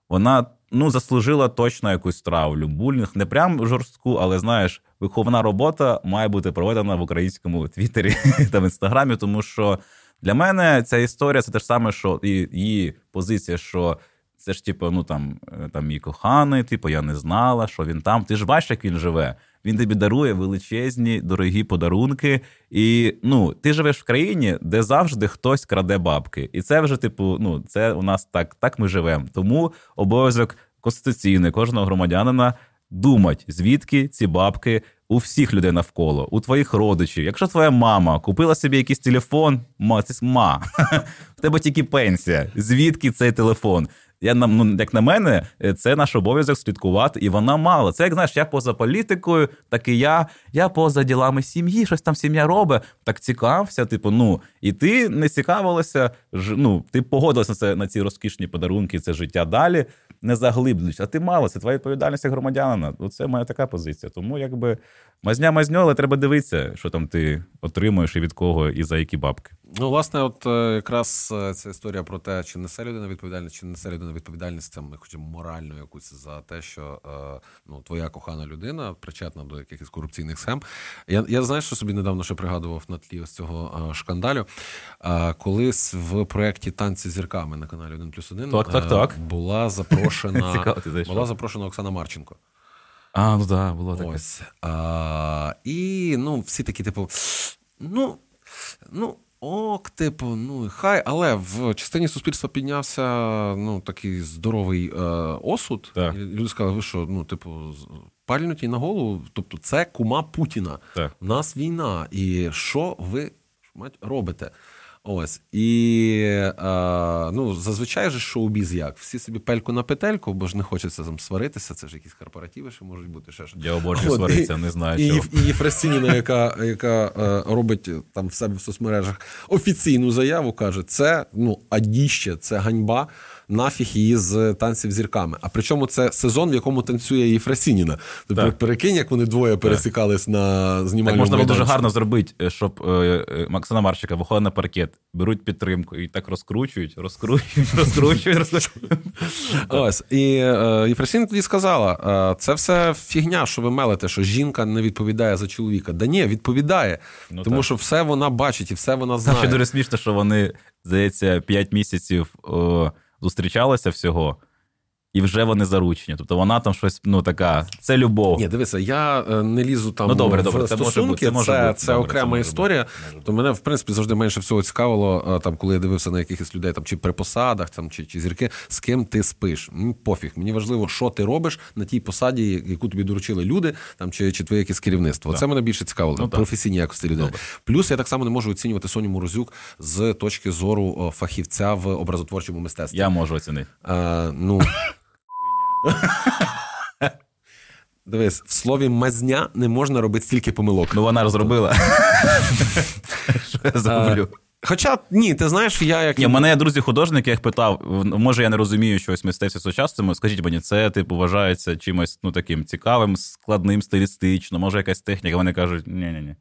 вона, ну, заслужила точно якусь травлю. Булінг, не прям жорстку, але, знаєш, виховна робота має бути проведена в українському Твіттері та в Інстаграмі, тому що для мене ця історія – це те ж саме, що і її позиція, що це ж, типу, ну, там, там мій коханий, типу, я не знала, що він там. Ти ж бачиш, як він живе. Він тобі дарує величезні, дорогі подарунки. І, ну, ти живеш в країні, де завжди хтось краде бабки. І це вже, типу, ну, це у нас так, так ми живемо. Тому обов'язок конституційний кожного громадянина думати, звідки ці бабки у всіх людей навколо, у твоїх родичів. Якщо твоя мама купила собі якийсь телефон, ма, це ма, в тебе тільки пенсія. Звідки цей телефон? Я, ну, як на мене, це наш обов'язок слідкувати, і вона мала. Це, як, знаєш, я поза політикою, так і я, я поза ділами сім'ї, щось там сім'я робить, так цікався, типу, ну, і ти не цікавилася, ну, ти погодилася на, це, на ці розкішні подарунки, це життя далі, не заглиблюєш, а ти мала, це твоя відповідальність як громадянина. Оце моя така позиція. Тому, якби, мазня-мазньо, але треба дивитися, що там ти отримуєш і від кого, і за які бабки. Ну, власне, от якраз ця історія про те, чи несе людина відповідальність, чи несе людина відповідальність, там, хоча б моральну якусь за те, що ну, твоя кохана людина причетна до якихось корупційних схем. Я, я знаю, що собі недавно ще пригадував на тлі ось цього шкандалю, колись в проєкті «Танці з зірками» на каналі один плюс один так, так, так. була запрошена, цікаво, була запрошена Оксана Марченко. А, ну так, було таке. Ось. А, і, ну, всі такі, типу, ну, ну, ок, типу, ну, хай, але в частині суспільства піднявся, ну, такий здоровий е, осуд. Так. Люди сказали, що, ну, типу, пальнуть їй на голову, тобто це кума Путіна. Так. У нас війна, і що ви, мать, робите? Ось, і, е, ну, зазвичай же шоу-біз як? Всі собі пельку на петельку, бо ж не хочеться там сваритися, це ж якісь корпоративи, що можуть бути, ще ж. Я обожнюю сваритися, не знаю, і, чого. І, і Єфросиніна, яка, яка е, робить там в себе в соцмережах офіційну заяву, каже, це, ну, адіще, це ганьба, нафіг її з «Танців зірками». А причому це сезон, в якому танцює Єфросиніна. Тобто, перекинь, як вони двоє пересікались так. на знімальному. Можна було дуже гарно зробити, щоб е, Оксана Марченко виходила на паркет, беруть підтримку і так розкручують, розкручують, розкручують, розкручують. Ось. І Єфросиніна тоді сказала, це все фігня, що ви мелите, що жінка не відповідає за чоловіка. Да ні, відповідає. Тому що все вона бачить і все вона знає. Ще дуже смішно, що вони, здається, п'ять місяців зустрічалися всього, і вже вони заручені. Тобто вона там щось, ну, така, це любов. Ні, дивися, я не лізу там ну, добре, в добре, стосунки, це, може бути, це, може це, бути, це добре, окрема це історія. То мене, в принципі, завжди менше всього цікавило, там, коли я дивився на якихось людей, там, чи при посадах, там, чи, чи зірки, з ким ти спиш. Мені пофіг, мені важливо, що ти робиш на тій посаді, яку тобі доручили люди, там, чи, чи твоє якесь керівництво. Так. Це мене більше цікавило, ну, професійні якості людей. Добре. Плюс я так само не можу оцінювати Соню Морзюк з точки зору фахівця в образотворчому мистецтві. Я можу оцінити. А, ну... Дивись, в слові «мазня» не можна робити стільки помилок. Ну, вона розробила. Що я зроблю? Хоча, ні, ти знаєш, я як... Ні, в мене є друзі-художники, я їх питав, може я не розумію щось мистецтва сучасному, скажіть мені, це, типу, вважається чимось, ну, таким цікавим, складним, стилістично, може якась техніка, вони кажуть, ні-ні-ні.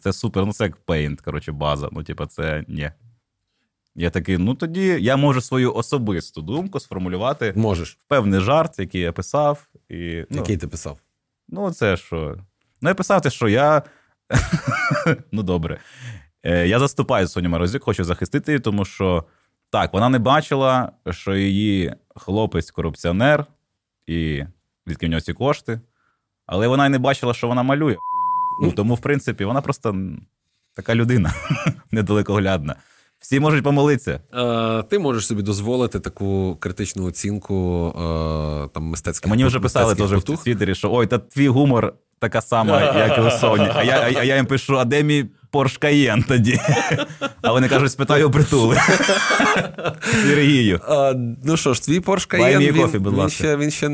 Це супер, ну, це як пейнт, коротше, база, ну, типу, це ні. Я такий, ну тоді я можу свою особисту думку сформулювати Можеш. В певний жарт, який я писав. І, ну, який ти писав? Ну, це що? Ну, я писав те, що я... ну, добре. Е, я заступаю Соню Морозюк, хочу захистити її, тому що, так, вона не бачила, що її хлопець-корупціонер і звідки в нього ці кошти, але вона й не бачила, що вона малює. Ну, тому, в принципі, вона просто така людина, недалекоглядна. Всі можуть помолитися. Е, ти можеш собі дозволити таку критичну оцінку е, там, мистецьких. Мені вже писали теж в Твіттері, що ой, та твій гумор така сама, як і у Соні. А я, а я їм пишу, а де мій Порш Каєн тоді. А вони кажуть, спитаю у притули. Сергію. Ну що ж, твій Порш Каєн, він ще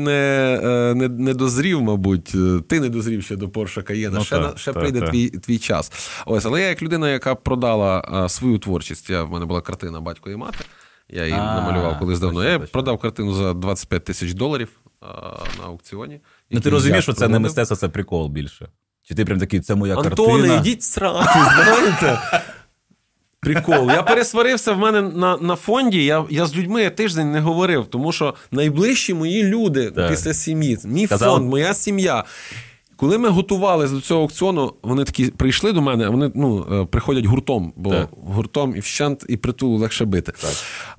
не дозрів, мабуть. Ти не дозрів ще до Порша Каєна. Ще прийде твій час. Ось, але я як людина, яка продала свою творчість, в мене була картина «Батько і мати», я її намалював колись давно. Я продав картину за двадцять п'ять тисяч доларів на аукціоні. Ну ти розумієш, що це не мистецтво, це прикол більше. Чи ти прям такий, це моя Антоне, картина? Антоне, йдіть срати, знаєте? Прикол. Я пересварився в мене на, на фонді, я, я з людьми я тиждень не говорив, тому що найближчі мої люди так. після сім'ї, мій Казав... фонд, моя сім'я. Коли ми готувалися до цього аукціону, вони такі прийшли до мене, вони ну, приходять гуртом, бо так. гуртом і вщент, і притулу легше бити. Так.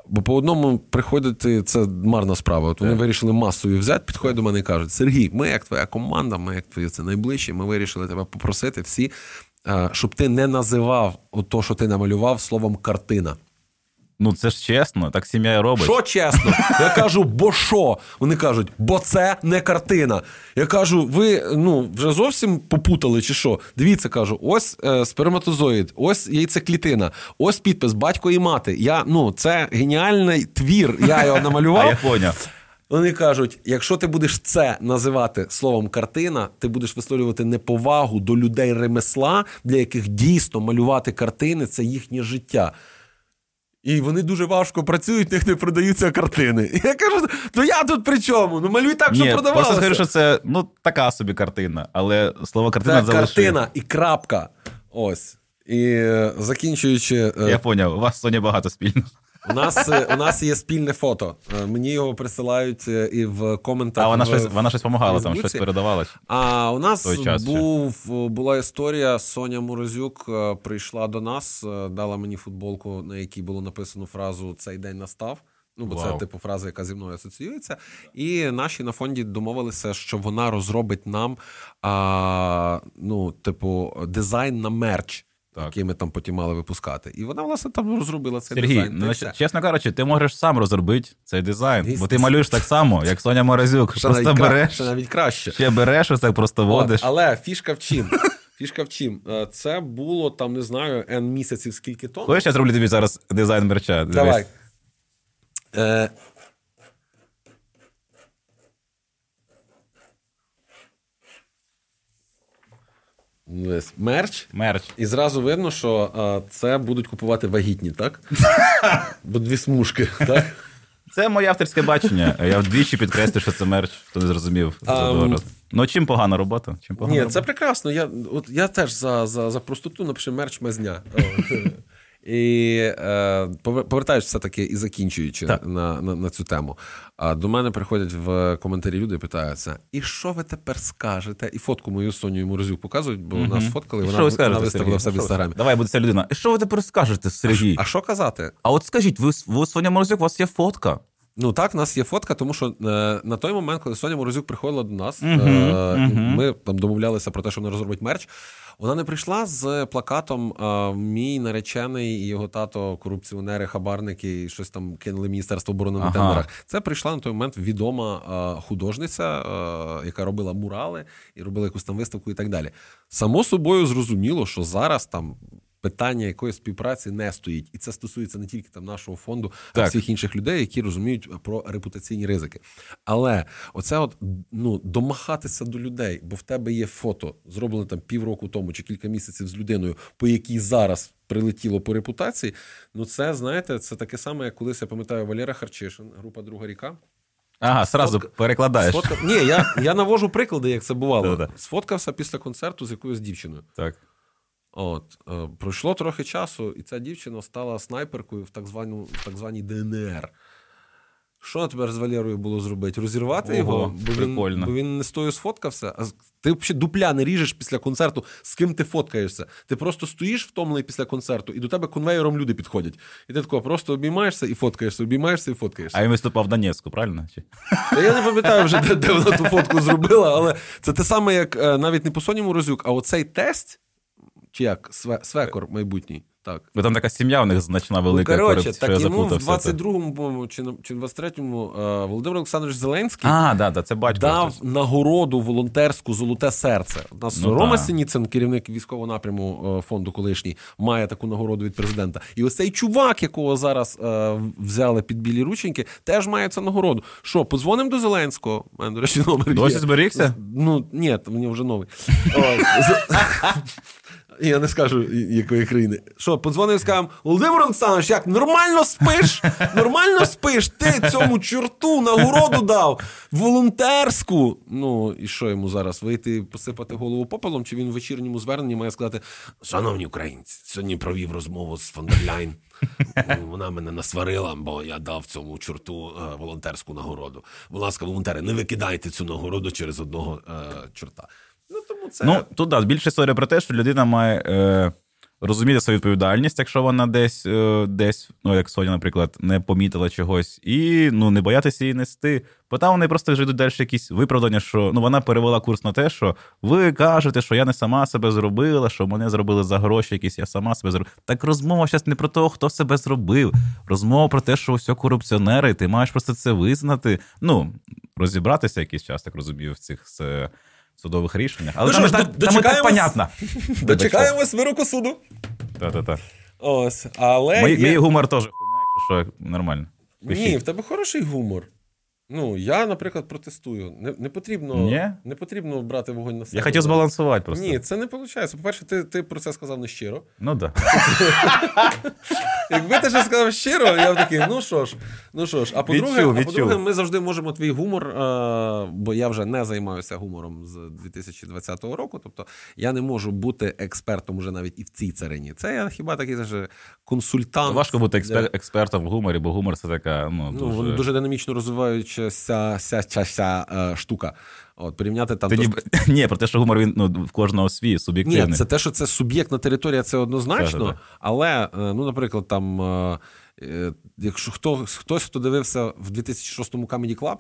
Бо по одному приходити, це марна справа. От вони так. вирішили масою взяти, підходять до мене і кажуть, Сергій, ми як твоя команда, ми як твої це найближчі, ми вирішили тебе попросити всі, щоб ти не називав то, що ти намалював, словом «картина». Ну, це ж чесно, так сім'я і робить. Що чесно? Я кажу, бо що? Вони кажуть, бо це не картина. Я кажу, ви, ну, вже зовсім попутали чи що? Дивіться, кажу, ось е, сперматозоїд, ось яйцеклітина, ось підпис «Батько і мати». Я, ну, це геніальний твір, я його намалював. А я поняв. Вони кажуть, якщо ти будеш це називати словом «картина», ти будеш висловлювати неповагу до людей ремесла, для яких дійсно малювати картини – це їхнє життя. І вони дуже важко працюють, в них не продаються картини. І я кажу, ну я тут при чому? Ну малюй так, щоб продавалося. Ні, просто скажу, що це, ну, така собі картина. Але слово «картина» залишив. Це картина і крапка. Ось. І закінчуючи... Я поняв, у вас, Соня, багато спільно. У нас, у нас є спільне фото. Мені його присилають і в коментарях. А вона щось, вона щось допомагала там, щось передавала. А у нас був, була історія, Соня Морзюк прийшла до нас, дала мені футболку, на якій було написано фразу «Цей день настав». Ну, бо Вау. це типу фраза, яка зі мною асоціюється. І наші на фонді домовилися, що вона розробить нам а, ну, типу, дизайн на мерч. Так. Які ми там потім мали випускати. І вона, власне, там розробила цей Сергій, дизайн. Сергій, ну, чесно кажучи, ти можеш сам розробити цей дизайн. Дійсно. Бо ти малюєш так само, як Соня Морозюк. Ще просто береш. Ще навіть краще. Ще береш, ось так просто водиш. От, але фішка в чим? Фішка в чим? Це було, там, не знаю, N місяців скільки тонн. Хочеш, я зроблю тобі зараз дизайн мерча? Давай. Е... Мерч. Мерч. І зразу видно, що а, це будуть купувати вагітні, так? Бо дві смужки, так? Це моє авторське бачення. Я вдвічі підкреслю, що це мерч. Хто не зрозумів. Um... Ну, чим погана робота? Чим погана Ні, робота? Це прекрасно. Я, от, я теж за, за, за простоту напишу мерч мазня. І е, повертаючись все-таки і закінчуючи так. на, на, на цю тему, а до мене приходять в коментарі люди і питаються, і що ви тепер скажете? І фотку мою Соню Морзюк показують, бо mm-hmm. нас фоткали, і вона, вона виставила в себе в інстаграмі. Давай, буде ця людина. І що ви тепер скажете, Сергій? А що казати? А от скажіть, ви, ви Соня Морзюк, у вас є фотка? Ну так, в нас є фотка, тому що е, на той момент, коли Соня Морзюк приходила до нас, mm-hmm. Е, mm-hmm. ми там домовлялися про те, що вона розробить мерч. Вона не прийшла з плакатом «Мій наречений і його тато, корупціонери, хабарники, щось там кинули Міністерство оборони на ага. тендерах». Це прийшла на той момент відома художниця, яка робила мурали і робила якусь там виставку і так далі. Само собою зрозуміло, що зараз там питання якоїсь співпраці не стоїть. І це стосується не тільки там нашого фонду, так. а всіх інших людей, які розуміють про репутаційні ризики. Але оце от, ну, домахатися до людей, бо в тебе є фото, зроблене там півроку тому чи кілька місяців з людиною, по якій зараз прилетіло по репутації, ну це, знаєте, це таке саме, як колись, я пам'ятаю, Валера Харчишин, група «Друга ріка». Ага, сразу Сфотка... перекладаєш. Сфотка... Ні, я, я навожу приклади, як це бувало. Да-да. Сфоткався після концерту з якоюсь дівчиною. Так. От, е, пройшло трохи часу, і ця дівчина стала снайперкою в так званому, в так званій ДНР. Що тепер з Валерою було зробити? Розірвати Ого, його? Бо прикольно. Він, бо він не з тою сфоткався. А ти взагалі дупля не ріжеш після концерту, з ким ти фоткаєшся. Ти просто стоїш втомлений після концерту, і до тебе конвейером люди підходять. І ти тако просто обіймаєшся і фоткаєшся, обіймаєшся і фоткаєшся. А він виступав в Донецьку, правильно? Та я не пам'ятаю вже, де, де вона ту фотку зробила, але це те саме, як навіть не по Соні Морозюк, а оцей тест, чи як, Све... свекор майбутній. Так. Бо там така сім'я у них значна велика. Ну, коротше, так йому в двадцять другому чи двадцять третьому Володимир Олександрович Зеленський а, да, да, це батько, дав це. Нагороду волонтерську «Золоте серце». У нас ну, Рома Синіцин, керівник військового напряму фонду колишній, має таку нагороду від президента. І ось цей чувак, якого зараз е, взяли під білі рученьки, теж має цю нагороду. Що, подзвонимо до Зеленського? Мене, до речі, номер. Досі зберігся? Ну, ні, мені вже новий. Я не скажу, якої країни. Що, подзвонив і сказав, Володимир Олександрович, як, нормально спиш? Нормально спиш? Ти цьому чорту нагороду дав? Волонтерську? Ну, і що йому зараз? Вийти посипати голову попелом? Чи він в вечірньому зверненні має сказати, шановні українці, сьогодні провів розмову з фон дер Ляйн. Вона мене насварила, бо я дав цьому чорту е, волонтерську нагороду. Будь ласка, волонтери, не викидайте цю нагороду через одного е, чорта. Ну, тому це... ну тут да, більше історія про те, що людина має е, розуміти свою відповідальність, якщо вона десь, е, десь, ну як Соня, наприклад, не помітила чогось, і ну, не боятися її нести. Бо там вони просто вже йдуть далі якісь виправдання, що ну, вона перевела курс на те, що ви кажете, що я не сама себе зробила, що мене зробили за гроші якісь, я сама себе зробила. Так розмова зараз не про того, хто себе зробив. Розмова про те, що усьо корупціонери, ти маєш просто це визнати. Ну, розібратися якийсь час, так розумію, в цих... Це... судових рішеннях. Але ну, там, ж, там, там так понятно. Дочекаємось вироку суду. Та-та-та. Ось, але... Мої, є... Мій гумор теж хуйня, якщо що, нормально. Пишіть. Ні, в тебе хороший гумор. Ну, я, наприклад, протестую. Не, не, потрібно, не потрібно брати вогонь на себе. Я хотів збалансувати просто. Ні, це не виходить. По-перше, ти, ти про це сказав не щиро. Ну, так. Якби ти ще сказав щиро, я б такий, ну що ж, ну що ж. А по-друге, відчув, а по-друге ми завжди можемо твій гумор, е- бо я вже не займаюся гумором з дві тисячі двадцятого року, тобто я не можу бути експертом вже навіть і в цій царині. Це я хіба такий же консультант. Важко бути експер- експертом в гуморі, бо гумор це така, ну, дуже... Ну, вони дуже динамічно розвивають Ся, ся, ся, ся, е, штука. От, порівняти там... Ти тож... ні, ні, про те, що гумор він, ну, в кожного свій, суб'єктивний. Ні, це те, що це суб'єктна територія, це однозначно, це, це, це. Але, ну, наприклад, там, е, якщо хто, хтось, хто дивився в дві тисячі шостому Comedy Club,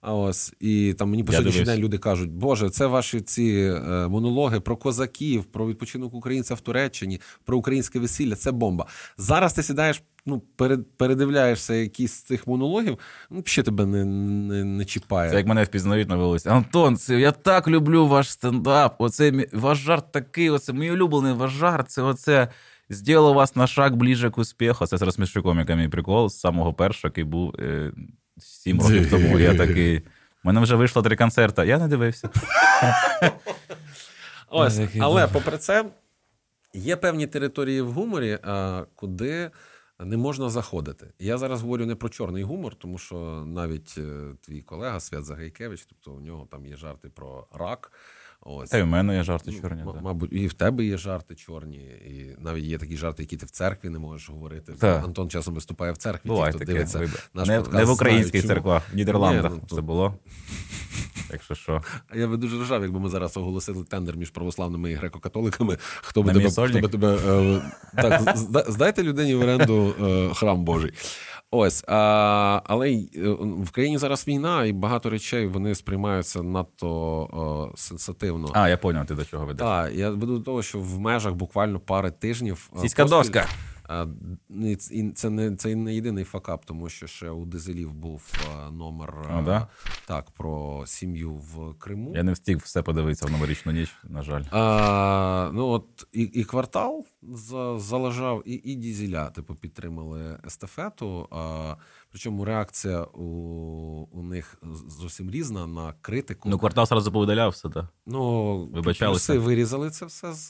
а ось, і там мені по сьогоднішній день люди кажуть, Боже, це ваші ці е, монологи про козаків, про відпочинок українця в Туреччині, про українське весілля, це бомба. Зараз ти сідаєш, ну, перед, передивляєшся якісь з цих монологів, ну, ще тебе не, не, не чіпає. Це як мене впізнають на вулиці. Антон, це, я так люблю ваш стендап, оце мій, ваш жарт такий, оце мій улюблений ваш жарт, це оце... «Зділо вас на шаг ближе к успіху». Це з розміщу коміками прикол з самого першого, який був е, сім років тому. Я такий, в мене вже вийшло три концерти, я не дивився. Ось, але попри це, є певні території в гуморі, куди не можна заходити. Я зараз говорю не про чорний гумор, тому що навіть твій колега Свят Загайкевич, тобто у нього там є жарти про рак. Ось. Та й у мене є жарти чорні. М- мабуть, і в тебе є жарти чорні, і навіть є такі жарти, які ти в церкві не можеш говорити. Так. Антон часом виступає в церкві. Буває таке. Дивиться, наш не, подкаст, не в українських церквах, в Нідерландах. Ні, ну, це то... було. Якщо що. А я би дуже ржав, якби ми зараз оголосили тендер між православними і греко-католиками. Хто би тебе... Хто би тебе е, так, здайте людині в оренду е, храм Божий. Ось. А, але в країні зараз війна, і багато речей вони сприймаються надто е, сенсативно. А, я поняв, ти до чого ведеш. Так, я веду до того, що в межах буквально пари тижнів... Сіська доска! І це не, це не єдиний факап, тому що ще у Дизелів був номер а, да? так, про сім'ю в Криму. Я не встиг все подивитися в новорічну ніч, на жаль. А, ну от і, і квартал залежав, і, і Дізеля типу, підтримали естафету. А, причому реакція у, у них зовсім різна на критику. Ну, квартал одразу повидаляв все, так? Ну, вибачалися. Плюси вирізали це все з,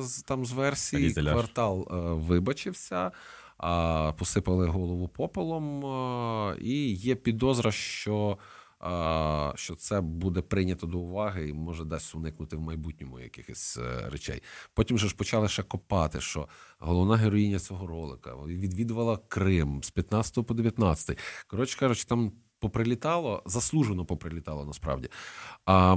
з, там, з версії. Дізеляш. Квартал а, вибачився, а, посипали голову попелом. А, і є підозра, що, а, що це буде прийнято до уваги і може десь уникнути в майбутньому якихось речей. Потім же ж почали ще копати, що головна героїня цього ролика відвідувала Крим з п'ятнадцятого по дев'ятнадцятий. Коротше кажучи, там поприлітало, заслужено поприлітало насправді. А,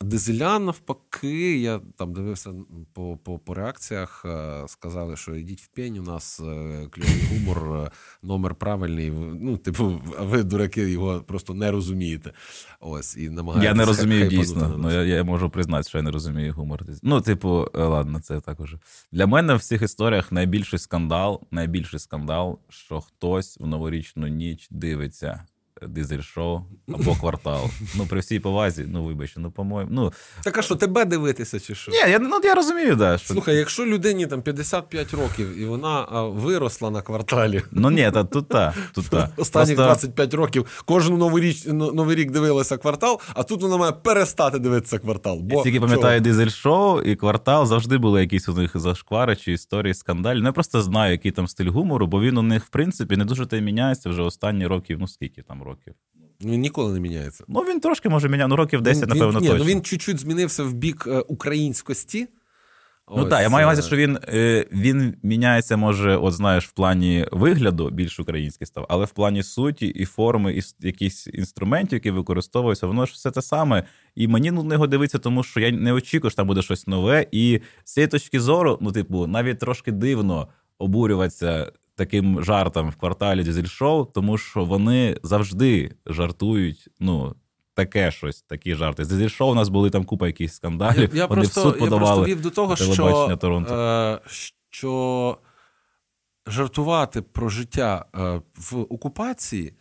Дизеля, навпаки, я там дивився по, по, по реакціях, сказали, що йдіть в пень, у нас кльовий гумор, номер правильний, ну, типу, ви, дураки, його просто не розумієте. Ось, і намагаєтеся... Я не розумію, дійсно, ну, я, я можу признати, що я не розумію гумор. Ну, типу, ладно, це так уже. Для мене в цих історіях найбільший скандал, найбільший скандал, що хтось в новорічну ніч дивиться Дізель-шоу або Квартал. Ну, при всій повазі, ну, вибачте, ну, по-моєму. Ну... Так, а що, тебе дивитися, чи що? Ні, я, ну, я розумію, да, що... Слухай, якщо людині там п'ятдесят п'ять років, і вона а, виросла на Кварталі... Ну, ні, та, тут та, тут та. Останні просто... двадцять п'ять років кожен новий рік, новий рік дивилася Квартал, а тут вона має перестати дивитися Квартал. Бо... Я тільки пам'ятаю Дізель-шоу і Квартал, завжди були якісь у них зашквари чи історії, скандалі. Ну, я просто знаю, який там стиль гумору, бо він у них, в принципі, не дуже те міняється вже останні років, ну, скільки там років. Він ніколи не міняється. Ну, він трошки, може, міняє. Ну, років десять, він, напевно, ні, точно. Ні, ну, він чуть-чуть змінився в бік українськості. Ну, так, я маю увазі, що він, він міняється, може, от, знаєш, в плані вигляду більш український став, але в плані суті і форми, і якісь інструментів, які використовуються, воно ж все те саме. І мені на нього дивиться, тому що я не очікую, що там буде щось нове. І з цієї точки зору, ну, типу, навіть трошки дивно обурюватися таким жартом в Кварталі, Дізель-шоу, тому що вони завжди жартують, ну, таке щось, такі жарти. З Дізель-шоу у нас були там купа якихось скандалів, я, я вони просто, в суд подавали. Я просто вів до того, що, е, що жартувати про життя е, в окупації,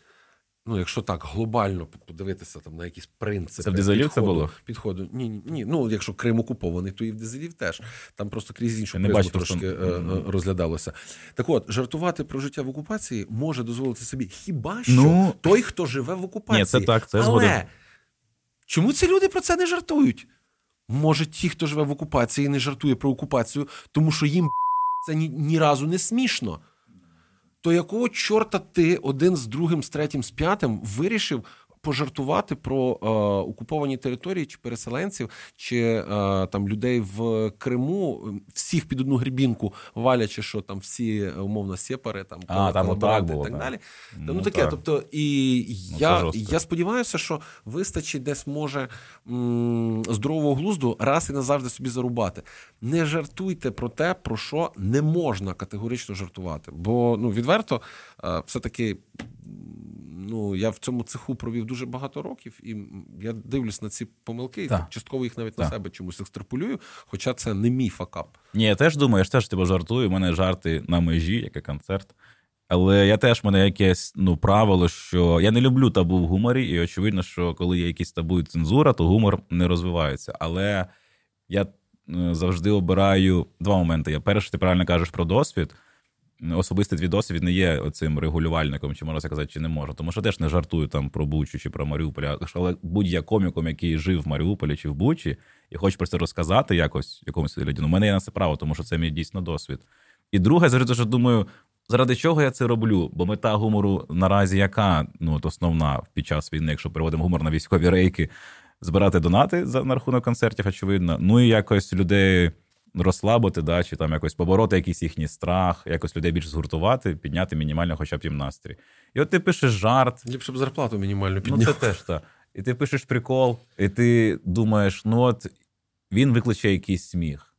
ну, якщо так глобально подивитися там на якісь принципи. Це в Дізелів це було? Підходу. Ні, ні, ні. Ну, якщо Крим окупований, то і в Дізелів теж. Там просто крізь іншу призму трошки mm-hmm. розглядалося. Так от, жартувати про життя в окупації може дозволити собі хіба що ну... той, хто живе в окупації. Ні, це так, це згоден. Але чому ці люди про це не жартують? Може, ті, хто живе в окупації, не жартує про окупацію, тому що їм це ні, ні разу не смішно. То якого чорта ти один з другим, з третім, з п'ятим вирішив пожартувати про е, окуповані території, чи переселенців, чи е, там людей в Криму, всіх під одну гребінку валячи, що там всі, умовно, сепари, там, а, там колаборанти і так, так далі. Ну, ну таке, так. Тобто, і ну, я, я сподіваюся, що вистачить десь, може, м- здорового глузду раз і назавжди собі зарубати. Не жартуйте про те, про що не можна категорично жартувати. Бо, ну, відверто, е, все-таки... Ну, я в цьому цеху провів дуже багато років, і я дивлюсь на ці помилки, так. І частково їх навіть так. на себе чомусь екстраполюю, хоча це не мій факап. Ні, я теж думаю, я ж теж типу, жартую, у мене жарти на межі, як і концерт. Але я теж, в мене якесь ну, правило, що я не люблю табу в гуморі, і очевидно, що коли є якісь табу і цензура, то гумор не розвивається. Але я завжди обираю два моменти. Я перше, ти правильно кажеш про досвід. Особистий твій досвід не є оцим регулювальником, чи можна сказати, чи не можна. Тому що теж не жартую там про Бучу чи про Маріуполь, але будь-я коміком, який жив в Маріуполі чи в Бучі, і хоче про це розказати якось якомусь людину. У мене є на це право, тому що це мій дійсно досвід. І друге, завжди, що думаю, заради чого я це роблю? Бо мета гумору наразі яка, ну, от основна під час війни, якщо переводимо гумор на військові рейки, збирати донати за на рахунок концертів, очевидно. Ну і якось людей... розслабити, да, чи там якось побороти якийсь їхній страх, якось людей більш згуртувати, підняти мінімально хоча б їм настрій. І от ти пишеш жарт. Ліпше б зарплату мінімально підняв. Ну, це теж так. І ти пишеш прикол, і ти думаєш, ну от він викличе якийсь сміх.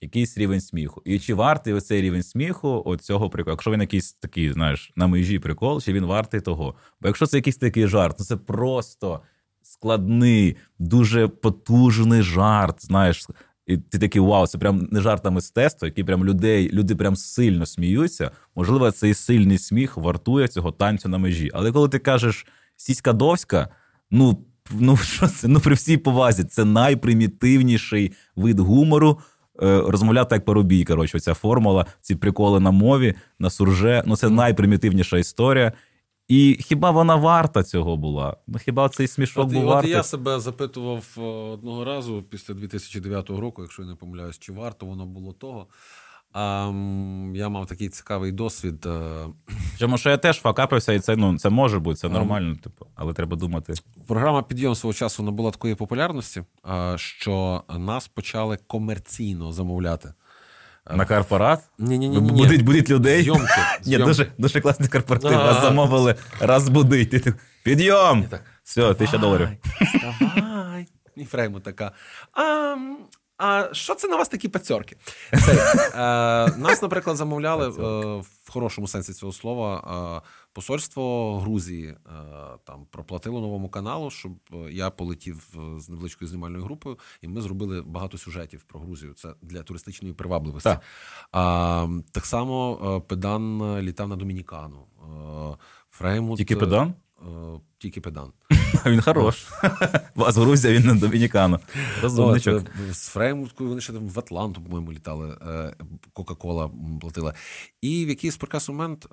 Якийсь рівень сміху. І чи вартий оцей рівень сміху от цього приколу? Якщо він якийсь такий, знаєш, на межі прикол, чи він вартий того? Бо якщо це якийсь такий жарт, ну це просто складний, дуже потужний жарт, знаєш, і ти такий, вау, це прям не жарт, а мистецтво, які прям людей, люди прям сильно сміються. Можливо, цей сильний сміх вартує цього танцю на межі. Але коли ти кажеш сіська довська, ну, ну що це? Ну при всій повазі, це найпримітивніший вид гумору. Розмовляти як парубій, коротше, ця формула, ці приколи на мові, на сурже, ну це найпримітивніша історія. І хіба вона варта цього була? Ну, хіба цей смішок от, був вартий? От я себе запитував одного разу після дві тисячі дев'ятого року, якщо я не помиляюсь, чи варто воно було того. А, я мав такий цікавий досвід. Тому що я теж факапився, і це, ну, це може бути, це нормально, а, типу, але треба думати. Програма «Підйом» свого часу набула такої популярності, що нас почали комерційно замовляти. На корпорат? Ні-ні-ні. Будить, будить людей? Зйомки. Ні, дуже, дуже класний корпоратив. Нас замовили, раз будить. Підйом! Все, тисяча доларів. Вставай, І Фрейму така: а, а що це на вас такі пацьорки? Нас, наприклад, замовляли в хорошому сенсі цього слова. Посольство Грузії там проплатило Новому каналу, щоб я полетів з невеличкою знімальною групою, і ми зробили багато сюжетів про Грузію. Це для туристичної привабливості. Так, а, так само Педан літав на Домінікану. Фреймут... Тільки Педан? Тільки Педан. Він хорош. А з Грузії він на Домінікану. Розумничок. З Фреймуткою вони ще в Атланту, по-моєму, літали. Кока-кола платила. І в якийсь приказ момент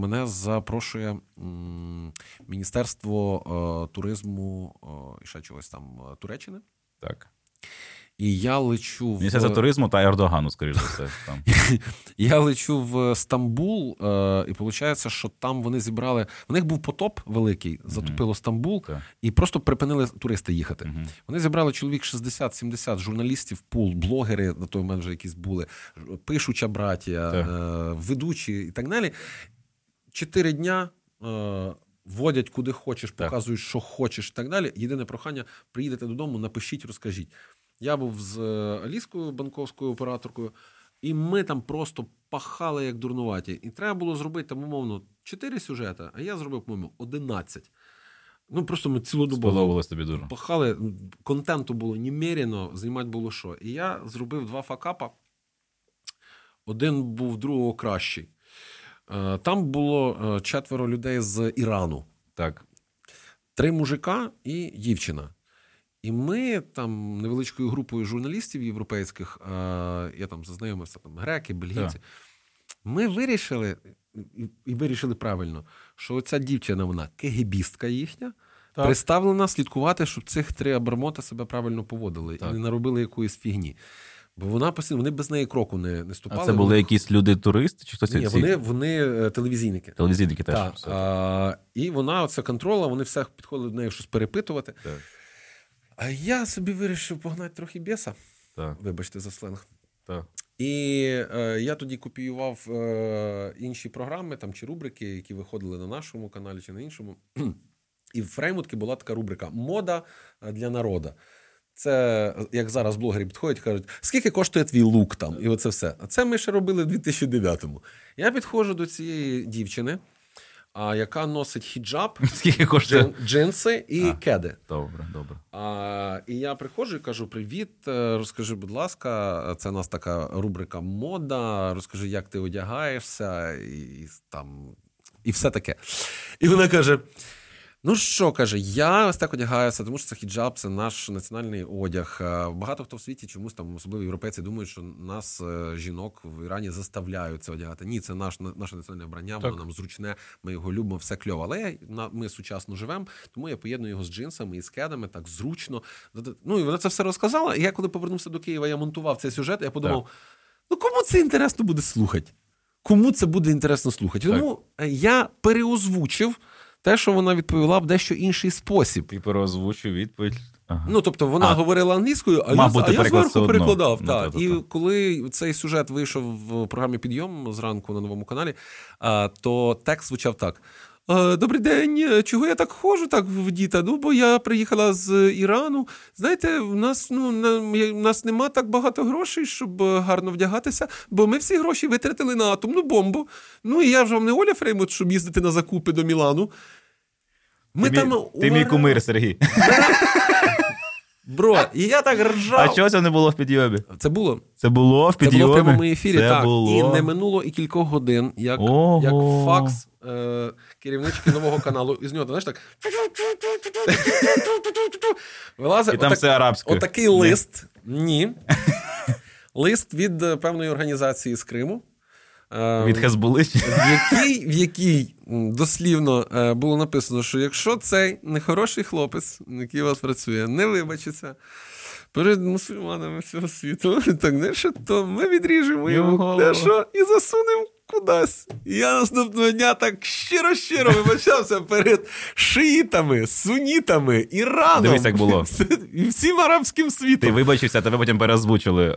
мене запрошує Міністерство туризму і ще чогось там Туреччини. Так. І я лечу в... Міністерство туризму та Ердогану, скоріш за все. Там. Я лечу в Стамбул, і виходить, що там вони зібрали... В них був потоп великий, затопило Стамбул, так, і просто припинили туристи їхати. Угу. Вони зібрали чоловік шістдесят-сімдесят журналістів, пул, блогери, на той момент вже якісь були, пишуча братія, так, ведучі і так далі. Чотири дня... Водять куди хочеш, показують, що хочеш і так далі. Єдине прохання – приїдете додому, напишіть, розкажіть. Я був з Аліскою, банковською операторкою, і ми там просто пахали, як дурнуваті. І треба було зробити, там, умовно, чотири сюжети, а я зробив, по-моєму, одинадцять. Ну, просто ми цілодобово пахали. Контенту було немерено, займати було що. І я зробив два факапа. Один був другого кращий. Там було четверо людей з Ірану. Так. Три мужика і дівчина. І ми там невеличкою групою журналістів європейських, я там зазнайомився, там греки, бельгійці, так, ми вирішили, і вирішили правильно, що оця дівчина, вона кегебістка їхня, так, приставлена слідкувати, щоб цих три абермота себе правильно поводили, так, і не наробили якоїсь фігні. Бо вона постійно, вони без неї кроку не, не ступали. А це були вони... якісь люди-туристи? Чи хтось? Ні, вони, вони телевізійники. Телевізійники теж. Так. А, і вона, оця контрола, вони всіх підходили до неї щось перепитувати. Так. А я собі вирішив погнати трохи бєса. Так. Вибачте за сленг. Так. І е, я тоді копіював е, інші програми там, чи рубрики, які виходили на нашому каналі чи на іншому. І в Фреймутки була така рубрика «Мода для народу». Це, як зараз блогери підходять, кажуть, скільки коштує твій лук там, і оце все. А це ми ще робили в дві тисячі дев'ятому. Я підходжу до цієї дівчини, яка носить хіджаб, скільки коштує? Джин, джинси і а, кеди. Добре, добре. А, і я приходжу і кажу, привіт, розкажи, будь ласка, це у нас така рубрика «Мода», розкажи, як ти одягаєшся, і, там, і все таке. І вона каже... Ну що, каже, я ось так одягаюся, тому що це хіджаб, це наш національний одяг. Багато хто в світі чомусь, там, особливо європейці, думають, що нас, жінок, в Ірані заставляють це одягати. Ні, це наш, наше національне вбрання, воно нам зручне, ми його любимо, все кльово. Але ми сучасно живемо, тому я поєдную його з джинсами і з кедами, так зручно. Ну і вона це все розказала, і я коли повернувся до Києва, я монтував цей сюжет, я подумав, так, ну кому це інтересно буде слухати? Кому це буде інтересно слухати? Так. Тому я переозвучив те, що вона відповіла в дещо інший спосіб. І переозвучу відповідь. Ага. Ну, тобто, вона а, говорила англійською, а я, а я зверху перекладав. Ну, та. Та, та, та. І коли цей сюжет вийшов в програмі «Підйом» зранку на Новому каналі, то текст звучав так. Добрий день, чого я так ходжу так вдіта? Ну, бо я приїхала з Ірану. Знаєте, в нас, ну, в нас нема так багато грошей, щоб гарно вдягатися, бо ми всі гроші витратили на атомну бомбу. Ну, і я вже вам не Оля Фреймут, щоб їздити на закупи до Мілану. Ми ти там, мій, увага... ти мій кумир, Сергій. Бро, і я так ржав. А чого це не було в підйомі? Це було. Це було в підйомі? Це було в прямому ефірі, це так. Було. І не минуло і кількох годин, як, як факс е- керівнички Нового каналу. Із нього, знаєш, так... Вилазить, і там отак, все арабською. Отакий Ні. лист. Ні. Лист від певної організації з Криму. Від Хезбули? В якій дослівно було написано, що якщо цей нехороший хлопець, який у вас працює, не вибачиться перед мусульманами всього світу, так, що, то ми відріжемо його дещо і засунемо кудись. І я наступного дня так щиро-щиро вибачався перед шиїтами, сунітами, Іраном. Дивись, як було. І всім арабським світом. Ти вибачився, тебе потім переозвучили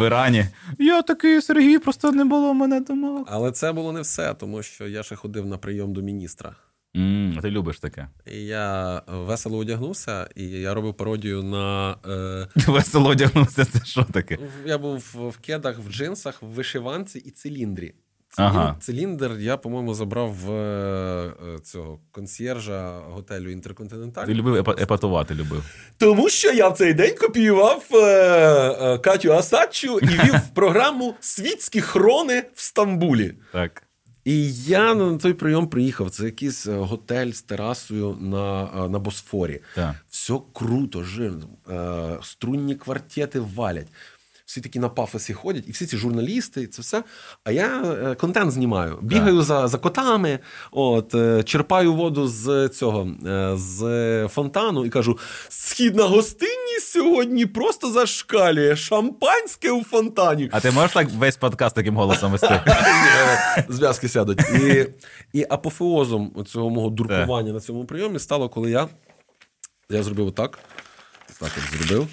в Ірані. Я такий, Сергій, просто не було в мене думок. Але це було не все, тому що я ще ходив на прийом до міністра. Mm, а ти любиш таке. Я весело одягнувся, і я робив пародію на... Е... Весело одягнувся, це що таке? Я був в кедах, в джинсах, в вишиванці і циліндрі. Циліндр, ага. Циліндр я, по-моєму, забрав в цього консьєржа готелю «Інтерконтиненталь». Ти любив еп- епатувати, любив. Тому що я в цей день копіював е- е- Катю Асадчу і вів програму «Світські хрони в Стамбулі». Так. І я на той прийом приїхав. Це якийсь готель з терасою на, на Босфорі. Так. Все круто, жирно. Струнні квартети валять. Всі такі на пафосі ходять, і всі ці журналісти, і це все. А я контент знімаю. Бігаю так. за, за котами, от, черпаю воду з цього, з фонтану і кажу, східна гостинність сьогодні просто зашкалює. Шампанське у фонтані. А ти можеш так весь подкаст таким голосом вести? Зв'язки сядуть. І апофеозом цього мого дуркування на цьому прийомі стало, коли я я зробив отак. Так, от зробив.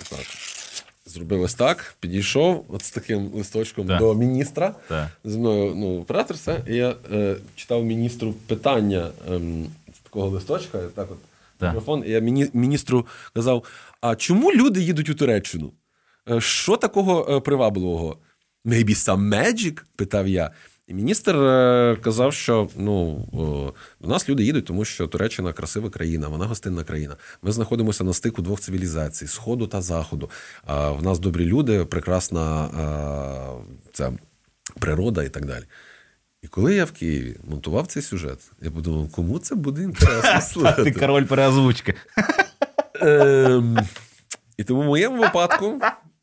Отак. Зробив ось так, підійшов от з таким листочком так. до міністра. Так. Зі мною ну, оператор все. І я е, читав міністру питання е, з такого листочка. Так от, так. Мікрофон. І я міні, міністру казав, а чому люди їдуть у Туреччину? Що такого е, привабливого? Maybe some magic? Питав я. І міністр е, казав, що ну, е, у нас люди їдуть, тому що Туреччина – красива країна, вона гостинна країна. Ми знаходимося на стику двох цивілізацій – Сходу та Заходу. Е, в нас добрі люди, прекрасна е, ця, природа і так далі. І коли я в Києві монтував цей сюжет, я подумав, кому це буде інтересно? Ти король переозвучки. І тому в моєму випадку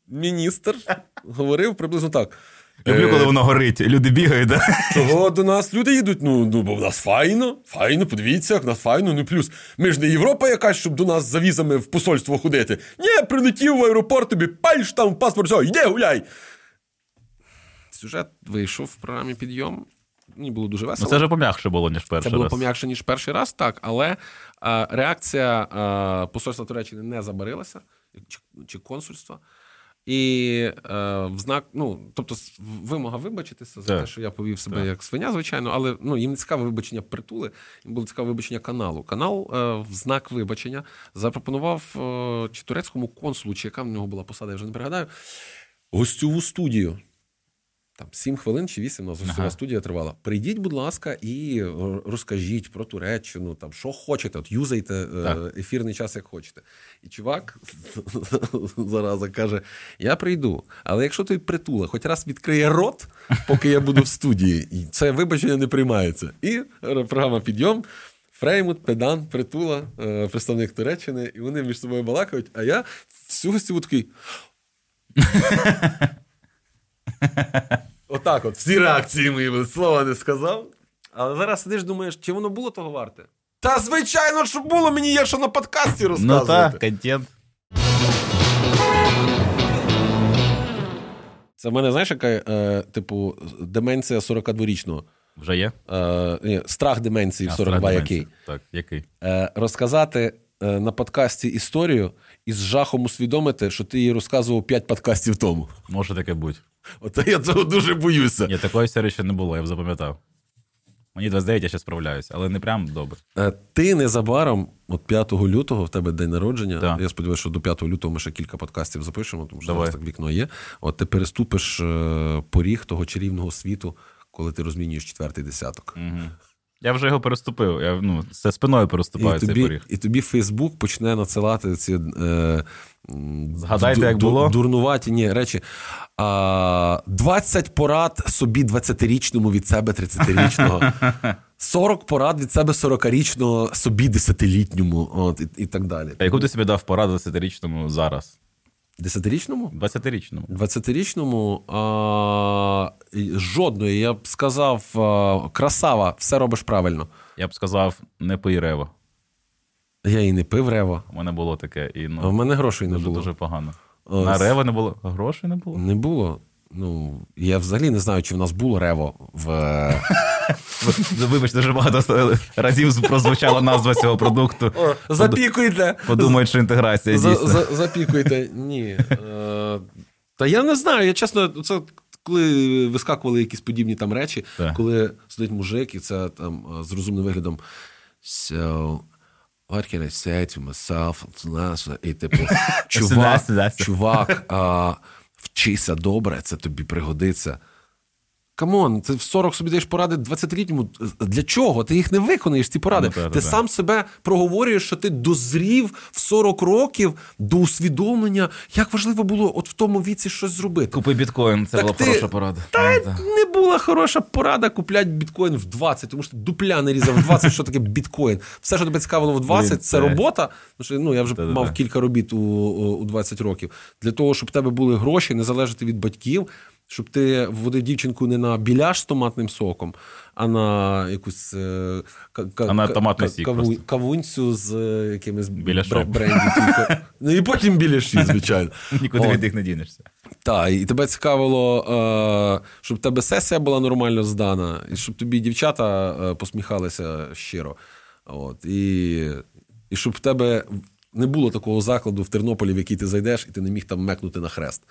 міністр говорив приблизно так. Люблю, коли воно горить. Люди бігають, так? Да? Того до нас люди їдуть, ну, ну, бо в нас файно, файно, подивіться, як нас файно, ну плюс. Ми ж не Європа якась, щоб до нас з завізами в посольство ходити. Ні, прилетів в аеропорт, тобі пальш там, паспорт, все, йди, гуляй. Сюжет вийшов в програмі «Підйом». Мені було дуже весело. Ну, це вже пом'якше було, ніж перший раз. Це було раз. пом'якше, ніж перший раз, так, але а, реакція а, посольства Туреччини не забарилася, чи, чи консульства. І е, в знак, ну, тобто вимога вибачитися за так. те, що я повів себе так. як свиня, звичайно, але ну, їм не цікаве вибачення притули, їм було цікаве вибачення каналу. Канал е, в знак вибачення запропонував е, чи турецькому консулу, чи яка в нього була посада, я вже не пригадаю, гостьову студію. Там сім хвилин чи вісім у нас гостьова ага. студія тривала. Прийдіть, будь ласка, і розкажіть про Туреччину, там, що хочете, от юзайте ефірний час, як хочете. І чувак зараза каже, я прийду, але якщо той притула хоч раз відкриє рот, поки я буду в студії, і це вибачення не приймається. І програма «Підйом», Фреймут, Педан, Притула, представник Туреччини, і вони між собою балакають, а я всю гостьову такий... Отак от, всі реакції мої, слова не сказав. Але зараз сидиш, думаєш, чи воно було того варте? Та звичайно, що було, мені є, що на подкасті розказувати. Ну так, контент. Це в мене, знаєш, яка, е, типу, деменція сорокадворічного. Вже є? Е, ні, страх деменції в сорок два який. Так, який? Е, розказати е, на подкасті історію і з жахом усвідомити, що ти її розказував п'ять подкастів тому. Може таке бути. Оце я цього дуже боюся. Ні, такої історії ще не було, я б запам'ятав. Мені двадцять дев'ять, я ще справляюся, але не прям добре. Ти незабаром, от п'ятого лютого, в тебе день народження, да. я сподіваюся, що до п'ятого лютого ми ще кілька подкастів запишемо, тому що Давай. зараз так вікно є. От ти переступиш поріг того чарівного світу, коли ти розмінюєш четвертий десяток. Угу. Я вже його переступив, я ну, це спиною переступаю і цей тобі, поріг. І тобі Фейсбук почне надсилати ці... Е, Згадайте, ду- як було? Дурнуваті, ні, речі. А, двадцять порад собі двадцятирічному від себе тридцятирічного. сорок порад від себе сорокарічного собі десятилітньому. От, і, і так далі. А яку ти собі дав пораду десятирічному зараз? Десятирічному? Двадцятирічному. Двадцятирічному? А, жодної. Я б сказав, а, красава, все робиш правильно. Я б сказав, не пий рево. Я і не пив рево. У мене було таке. І, ну, а в мене грошей не дуже, було. Дуже погано. О, на рево не було? Грошей не було? Не було. Ну, я взагалі не знаю, чи в нас було рево в... Вибач, дуже багато разів прозвучала назва цього продукту. Запікуйте. Подумають, що інтеграція дійсно. Запікуйте. Ні. Та я не знаю. Я чесно, це коли вискакували якісь подібні там речі, так. Коли сидить мужик, і це там з розумним виглядом so, what can I say to myself? І типу, чувак, чувак, а, вчися добре, це тобі пригодиться. Камон, ти в сорок собі даєш поради двадцятилітньому. Для чого? Ти їх не виконаєш, ці поради. Ну, та, та, ти та. сам себе проговорюєш, що ти дозрів в сорок років до усвідомлення, як важливо було от в тому віці щось зробити. Купи біткоін, це так була ти... хороша порада. Та, та не була хороша порада купляти біткоін в двадцять, тому що дупля не різав в двадцять, що таке біткоін. Все, що тебе цікавило в двадцять, це робота. Ну, я вже та, мав та, та. кілька робіт у, у двадцять років. Для того, щоб в тебе були гроші, не залежати від батьків, щоб ти вводив дівчинку не на біляш з томатним соком, а на якусь е- к- к- к- каву- кавунцю з е- якимось бр- бренді. Ну і потім біляші, звичайно. Нікуди від них не дінешся. Так, і тебе цікавило, е- щоб тебе сесія була нормально здана, і щоб тобі дівчата е- посміхалися щиро. От. І, і щоб в тебе не було такого закладу в Тернополі, в який ти зайдеш, і ти не міг там мекнути на хрест.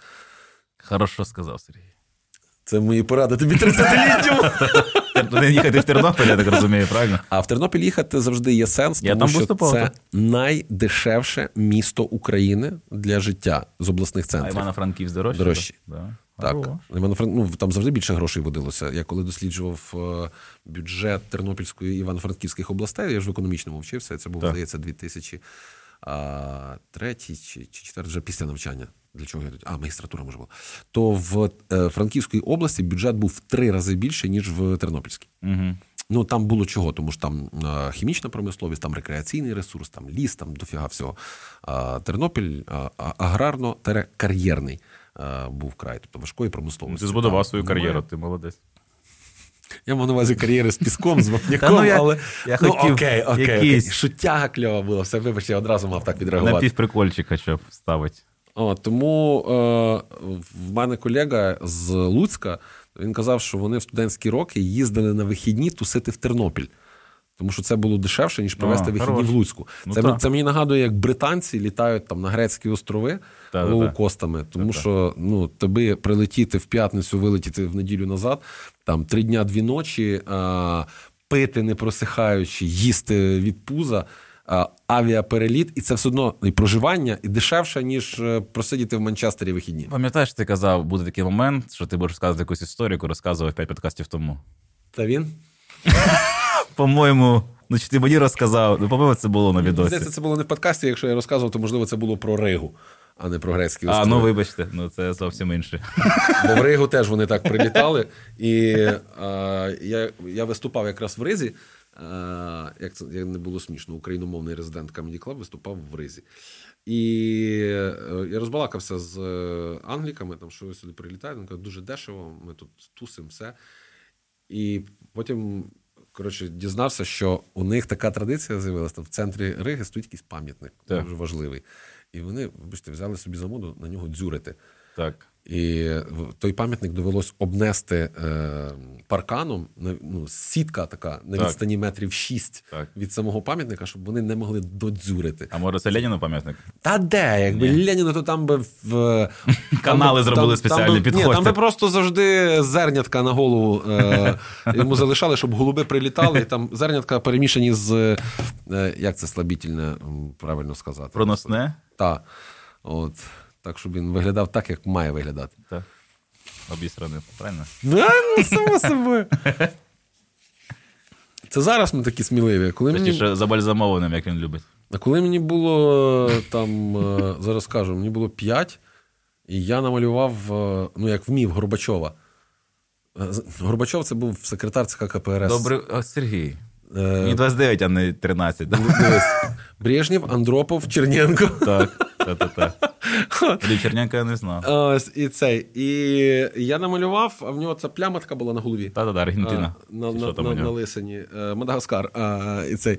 Хорошо сказав, Сергій. Це мої поради тобі тридцятиліттю. Не їхати в Тернопіль, я так розумію, правильно? А в Тернопіль їхати завжди є сенс, тому що це найдешевше місто України для життя з обласних центрів. А Івано-Франківськ дорожче? Так. Ну, там завжди більше грошей водилося. Я коли досліджував бюджет Тернопільської і Івано-Франківських областей, я ж в економічному вчився, це був, здається, дві тисячі третій чи дві тисячі четвертий, вже після навчання. Для чого я тут? А, магістратура, може, була. То в е, Франківській області бюджет був в три рази більше, ніж в Тернопільській. Угу. Ну, там було чого, тому що там е, хімічна промисловість, там рекреаційний ресурс, там ліс, там дофіга всього. Е, Тернопіль е, аграрно-кар'єрний е, був край, тобто важкої промисловості. Ти збудував свою кар'єру, ти молодець. Я мав на увазі кар'єри з піском, з вапняком, ну, але... Я ну, хотів окей, окей, якийсь... окей. Шутяга кльова була, все, вибач, я одразу мав так відреагувати. На півприкольчика, щоб ставить. О, тому е, в мене колега з Луцька, він казав, що вони в студентські роки їздили на вихідні тусити в Тернопіль. Тому що це було дешевше, ніж провести а, вихідні хорош. в Луцьку. Ну, це, це, це мені нагадує, як британці літають там на Грецькі острови лоукостами. Тому та, що ну, тобі прилетіти в п'ятницю, вилетіти в неділю назад, там три дня, дві ночі, е, пити не просихаючи, їсти від пуза, авіапереліт, і це все одно і проживання, і дешевше, ніж просидіти в Манчестері вихідні. Пам'ятаєш, ти казав, буде такий момент, що ти будеш розказувати якусь історію, яку розказував п'ять подкастів тому. Та він? По-моєму, ну чи ти мені розказав, ну, по-моєму, це було на відосі. Це, це було не в подкасті, якщо я розказував, то, можливо, це було про Ригу, а не про грецькі острови. А, ну вибачте, ну це зовсім інше. Бо в Ригу теж вони так прилітали, і а, я, я виступав якраз в Ризі. А, як це як не було смішно, україномовний резидент Comedy Club виступав в Ризі. І я розбалакався з англіками, там, що сюди прилітають, він каже, дуже дешево, ми тут тусимо, все. І потім, коротше, дізнався, що у них така традиція з'явилася, там в центрі Риги стоїть якийсь пам'ятник, так. Дуже важливий. І вони, вибачте, взяли собі за моду на нього дзюрити. Так. І той пам'ятник довелось обнести е, парканом, ну, сітка така на так. відстані метрів шість так. від самого пам'ятника, щоб вони не могли додзюрити. А може це Леніну пам'ятник? Та де? Якби ні. Леніну, то там би... В, канали там, зробили там, спеціальні, там, підходьте. Ні, там би просто завжди зернятка на голову е, йому залишали, щоб голуби прилітали, і там зернятка перемішані з... Е, як це слабітельне, правильно сказати? Проносне? Так. От... Так, щоб він виглядав так, як має виглядати. Так. Обі сторони, правильно? Да, ну, само собою. Це зараз ми такі сміливі. Коли мені... забальзамованим, як він любить. А коли мені було, там, зараз кажу, мені було п'ять, і я намалював, ну, як вмів, Горбачова. Горбачов – це був секретар ЦК КПРС. Добрий, а, Сергій. Мені двадцять дев'ять, а не тринадцять. Брежнєв, Андропов, Черненко. Так, так, так. Тоді Черненко я не знав. Ось, і цей. І я намалював, а в нього ця пляма така була на голові. Та-та-та, Аргентина. На, на, на, на лисині. Мадагаскар. А, і цей.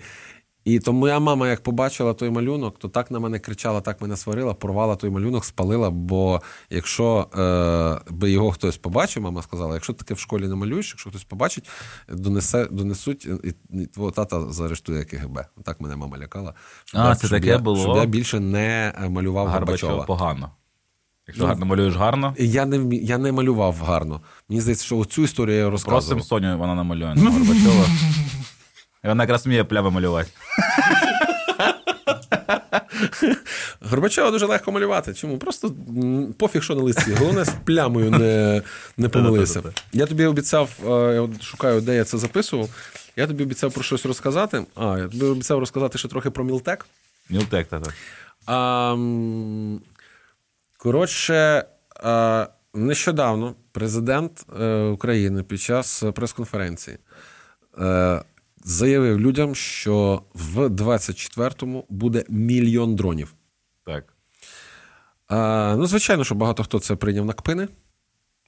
І то моя мама, як побачила той малюнок, то так на мене кричала, так мене сварила, порвала той малюнок, спалила, бо якщо е, би його хтось побачив, мама сказала, якщо таке в школі не малюєш, якщо хтось побачить, донесе, донесуть, і, і твого тата заарештує КГБ. Так мене мама лякала, щоб, а, я, це щоб, таке я, було? Щоб я більше не малював Горбачова. Горбачова погано. Якщо ну, гарно малюєш гарно. Я не, я не малював гарно. Мені здається, що оцю історію я розказував. Просим Соню, вона намалює. Вона якраз вміє плями малювати. Горбачова дуже легко малювати. Чому? Просто пофіг, що на листі. Головне, з плямою не, не помилися. Я тобі обіцяв, я от шукаю, де я це записував. Я тобі обіцяв про щось розказати. А, я тобі обіцяв розказати ще трохи про Мілтек. Мілтек, так, так. А, коротше, а, нещодавно президент України під час прес-конференції заявив людям, що в двадцять четвертому буде мільйон дронів. Так. А, ну, звичайно, що багато хто це прийняв на кпини.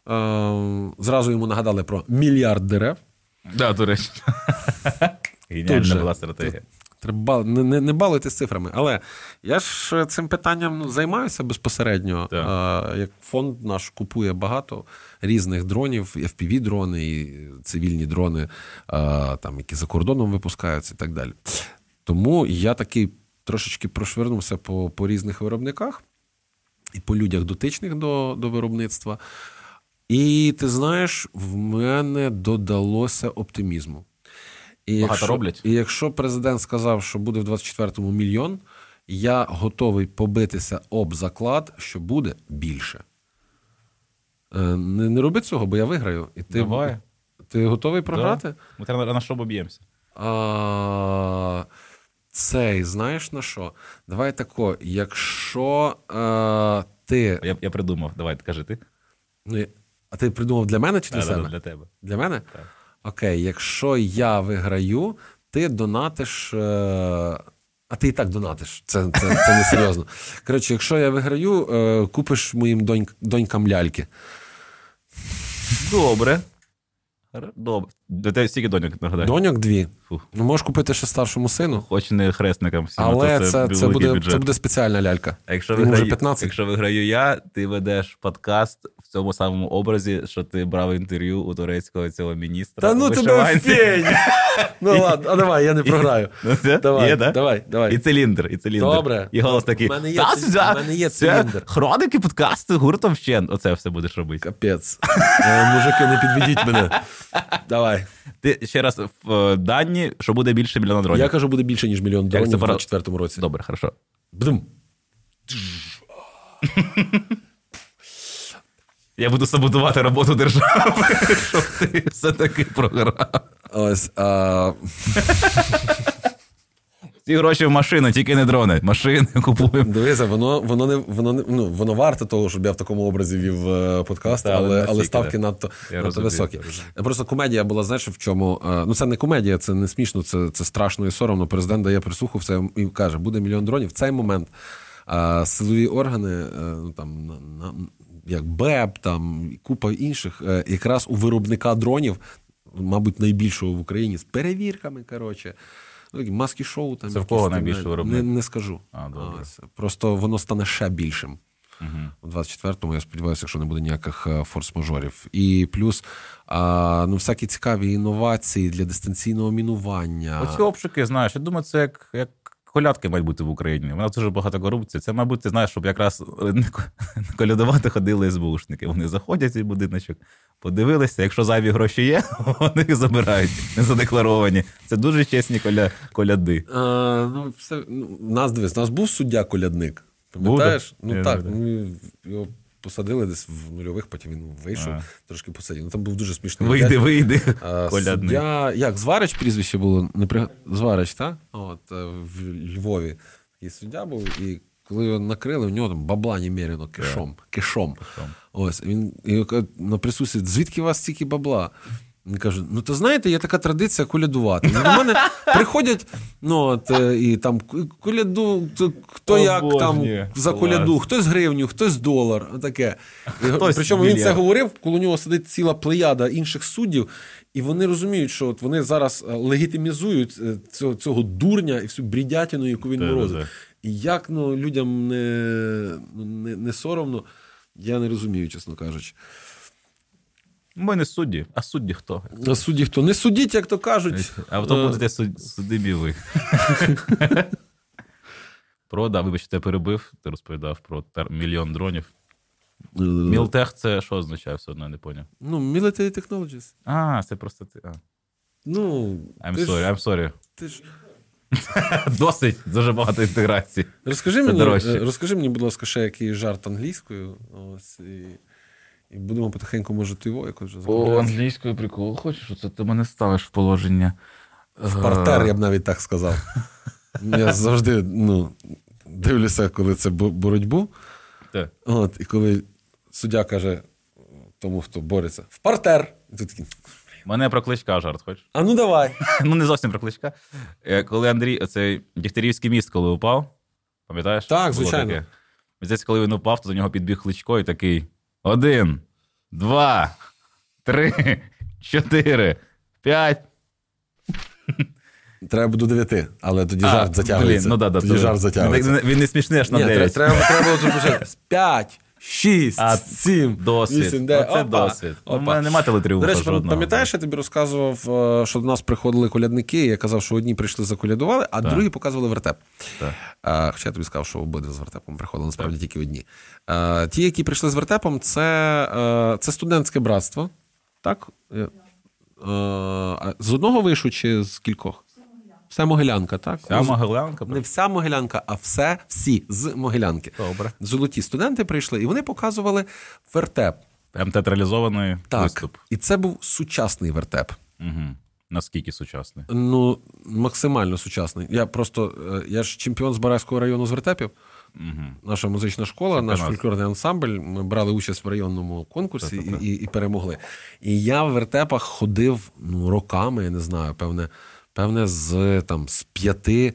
А, зразу йому нагадали про мільярд дерев. Да, до речі. Геніальна була стратегія. Треба не, не, не балуйтесь цифрами. Але я ж цим питанням ну, займаюся безпосередньо. А, як фонд наш купує багато різних дронів, еф пі ві-дрони, і цивільні дрони, а, там, які за кордоном випускаються і так далі. Тому я такий трошечки прошвирнувся по, по різних виробниках і по людях дотичних до, до виробництва. І ти знаєш, в мене додалося оптимізму. І якщо, роблять. І якщо президент сказав, що буде в двадцять четвертому мільйон, я готовий побитися об заклад, що буде більше. Не, не роби цього, бо я виграю. І ти, Давай. Ти готовий програти? Да. Ми на що б'ємося? А, цей, знаєш на що? Давай тако, якщо а, ти... Я, я придумав, давай, кажи ти. А ти придумав для мене чи для а, себе? Для тебе. Для мене? Так. Окей, якщо я виграю, ти донатиш... А ти і так донатиш, це, це, це не серйозно. Коротше, якщо я виграю, купиш моїм донь, донькам ляльки. Добре. Добре. До тебе стільки доньок, нагадаю? Доньок дві. Фух. Можеш купити ще старшому сину. Хоч не хресникам всім. Але це, це, це, буде, це буде спеціальна лялька. А якщо виграю, якщо виграю я, ти ведеш подкаст в цьому самому образі, що ти брав інтерв'ю у турецького цього міністра. Та ну тебе фень! Ну ладно, а давай, я не програю. Давай, давай. І циліндр, і циліндр. Добре. І голос такий. У мене є циліндр. Хроники подкасту гуртом вщен. Оце все будеш робити. Капець. Мужики, не підведіть мене. Давай. Ти ще раз в дані, що буде більше мільйона дронів. Я кажу, буде більше, ніж мільйон дронів в двадцять четвертому році. Добре, хорошо. Бдум. Я буду саботувати роботу держави, щоб ти все-таки програв. Ось. А... Ці гроші в машину, тільки не дрони. Машини купуємо. Дивися, воно, воно, не, воно, не, ну, воно варто того, щоб я в такому образі вів подкаст, Та, але, але ставки надто, надто високі. Просто комедія була, знаєш, в чому... Ну, це не комедія, це не смішно, це, це страшно і соромно. Президент дає присуху все і каже, буде мільйон дронів. В цей момент а, силові органи, ну, там, на, як БЕП, там, купа інших, якраз у виробника дронів, мабуть, найбільшого в Україні, з перевірками, коротше, маски-шоу там. Це в кого найбільше виробник? Не, не скажу. А, добре. Просто воно стане ще більшим. Угу. У двадцять четвертому, я сподіваюся, якщо не буде ніяких форс-мажорів. І плюс а, ну, всякі цікаві інновації для дистанційного мінування. Оці обшуки, знаєш, я думаю, це як, як колядки мають бути в Україні. У нас дуже багато корупції. Це, мабуть, ти знаєш, щоб якраз колядувати ходили СБУшники. Вони заходять в цей будиночок, подивилися, якщо зайві гроші є, вони їх забирають, не задекларовані. Це дуже чесні коля... коляди. А, ну, все... У нас, дивись, у нас був суддя-колядник, пам'ятаєш? Буде? Ну я так, ну, його посадили десь в нульових, потім він вийшов, а. трошки посадив. Ну, там був дуже смішний. Вийди, дядь. вийди, а, колядник. Суддя... Як, Зварич прізвище було? Не при... Зварич, так? От, в Львові. І суддя був, і коли його накрили, у нього там бабла немерено кишом. Yeah. кишом. кишом. Ось, він на присусі, звідки у вас стільки бабла? Він каже, ну то знаєте, є така традиція колядувати. До мене приходять, ну от, і там коляду, хто О, як Боже, там ні. за коляду, хтось гривню, хтось долар, таке. Хтось Причому біля. Він це говорив, коли у нього сидить ціла плеяда інших суддів, і вони розуміють, що от вони зараз легітимізують цього, цього дурня і всю брідятину, яку він морозив. І як ну, людям не, не, не соромно, я не розумію, чесно кажучи. Ми не судді. А судді хто? А судді хто? Не судіть, як то кажуть. А потім будете судимі ви. Про, да, вибачте, я перебив. Ти розповідав про мільйон дронів. Мілтех це що означає? Все одно не поняв. Ну, military technologies. А, це просто ти. А. Ну, I'm sorry, ж, I'm sorry. Ти ж... Досить, дуже багато інтеграції. Розкажи мені, розкажи мені, будь ласка, ще який жарт англійською. Ось, і, і будемо потихеньку, може, ти його якось вже закладати. О, англійською прикол. Хочеш, оце ти мене ставиш в положення. В партер, я б навіть так сказав. Я завжди, ну, дивлюся, коли це боротьбу. Так. От, і коли суддя каже тому, хто бореться, в партер. І тут такий... Мене про Кличка жарт, хочеш? А ну давай. Ну не зовсім про Кличка. Коли Андрій, оцей Дігтярівський міст, коли упав, пам'ятаєш? Так, звичайно. Здається, коли він упав, то до нього підбіг Кличко і такий: один, два, три, чотири, п'ять. Треба буде до дев'яти, але тоді а, жарт затягується. Блін, ну, да, да, тоді то, жарт затягується. Він не смішний аж на дев'ять. Треба було почати. П'ять. Шість, а, сім, досвід. Вісім, де. Оце опа, досвід. Опа. У мене немає телетріумфа жодного. Пам'ятаєш, я тобі розказував, що до нас приходили колядники, я казав, що одні прийшли заколядували, а так. Другі показували вертеп. Так. Хоча я тобі сказав, що обидва з вертепом приходили, насправді так. Тільки одні. Ті, які прийшли з вертепом, це, це студентське братство. Так? З одного вишу чи з кількох? Вся Могилянка, так? Вся Могилянка. Не вся Могилянка, а все, всі з Могилянки. Добре. Золоті студенти прийшли, і вони показували вертеп. Там театралізований виступ. Так, і це був сучасний вертеп. Угу. Наскільки сучасний? Ну, максимально сучасний. Я просто, я ж чемпіон Збаразького району з вертепів. Угу. Наша музична школа, чемпіонат. Наш фольклорний ансамбль. Ми брали участь в районному конкурсі і, і, і перемогли. І я в вертепах ходив ну, роками, я не знаю, певне, Певне, з, там, з п'яти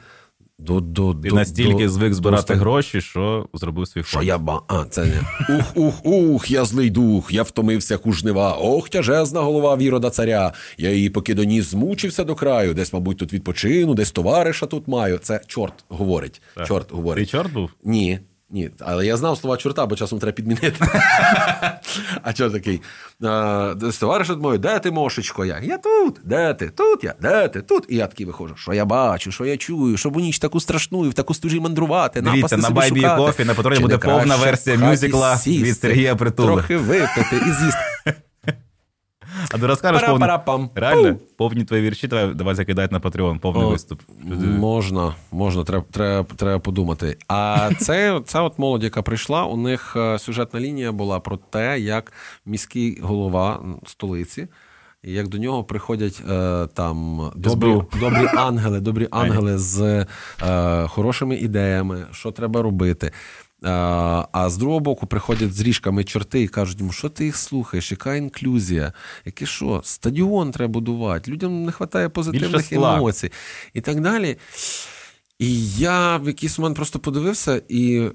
до... до Ти до, настільки до, звик збирати до... гроші, що зробив свій фонд. Що я ба... А, це не... Ух, ух, ух, я злий дух, я втомився кужнева. Ох, тяжезна голова вірода царя. Я її поки доніс змучився до краю. Десь, мабуть, тут відпочину, десь товариша тут маю. Це чорт говорить. Так. Чорт говорить. Ти чорт був? Ні. Ні, але я знав слова чорта, бо часом треба підмінити. А чорт такий, товариш мій, де ти, мошечко? Я, я тут, де ти, тут я, де ти, тут. І я такий виходжу, що я бачу, що я чую, щоб у ніч таку страшну і в таку стужі мандрувати, напасти собі шукати. Дивіться, на Buy Me a Coffee на патроні буде повна версія мюзикла від Сергія Притули. Трохи випити і з'їсти. А ти розкажеш повні... Реально? Повні твої вірші треба, давай закидають на Patreon, повний О, виступ. Можна, можна, треба, треба, треба подумати. А це, це от молодь, яка прийшла, у них сюжетна лінія була про те, як міський голова столиці, і як до нього приходять е, там добрі, добрі ангели, добрі ангели з е, хорошими ідеями, що треба робити. А з другого боку приходять з ріжками чорти і кажуть йому, що ти їх слухаєш, яка інклюзія, яке що, стадіон треба будувати, людям не вистачає позитивних емоцій і так далі. І я в якийсь момент просто подивився, і е,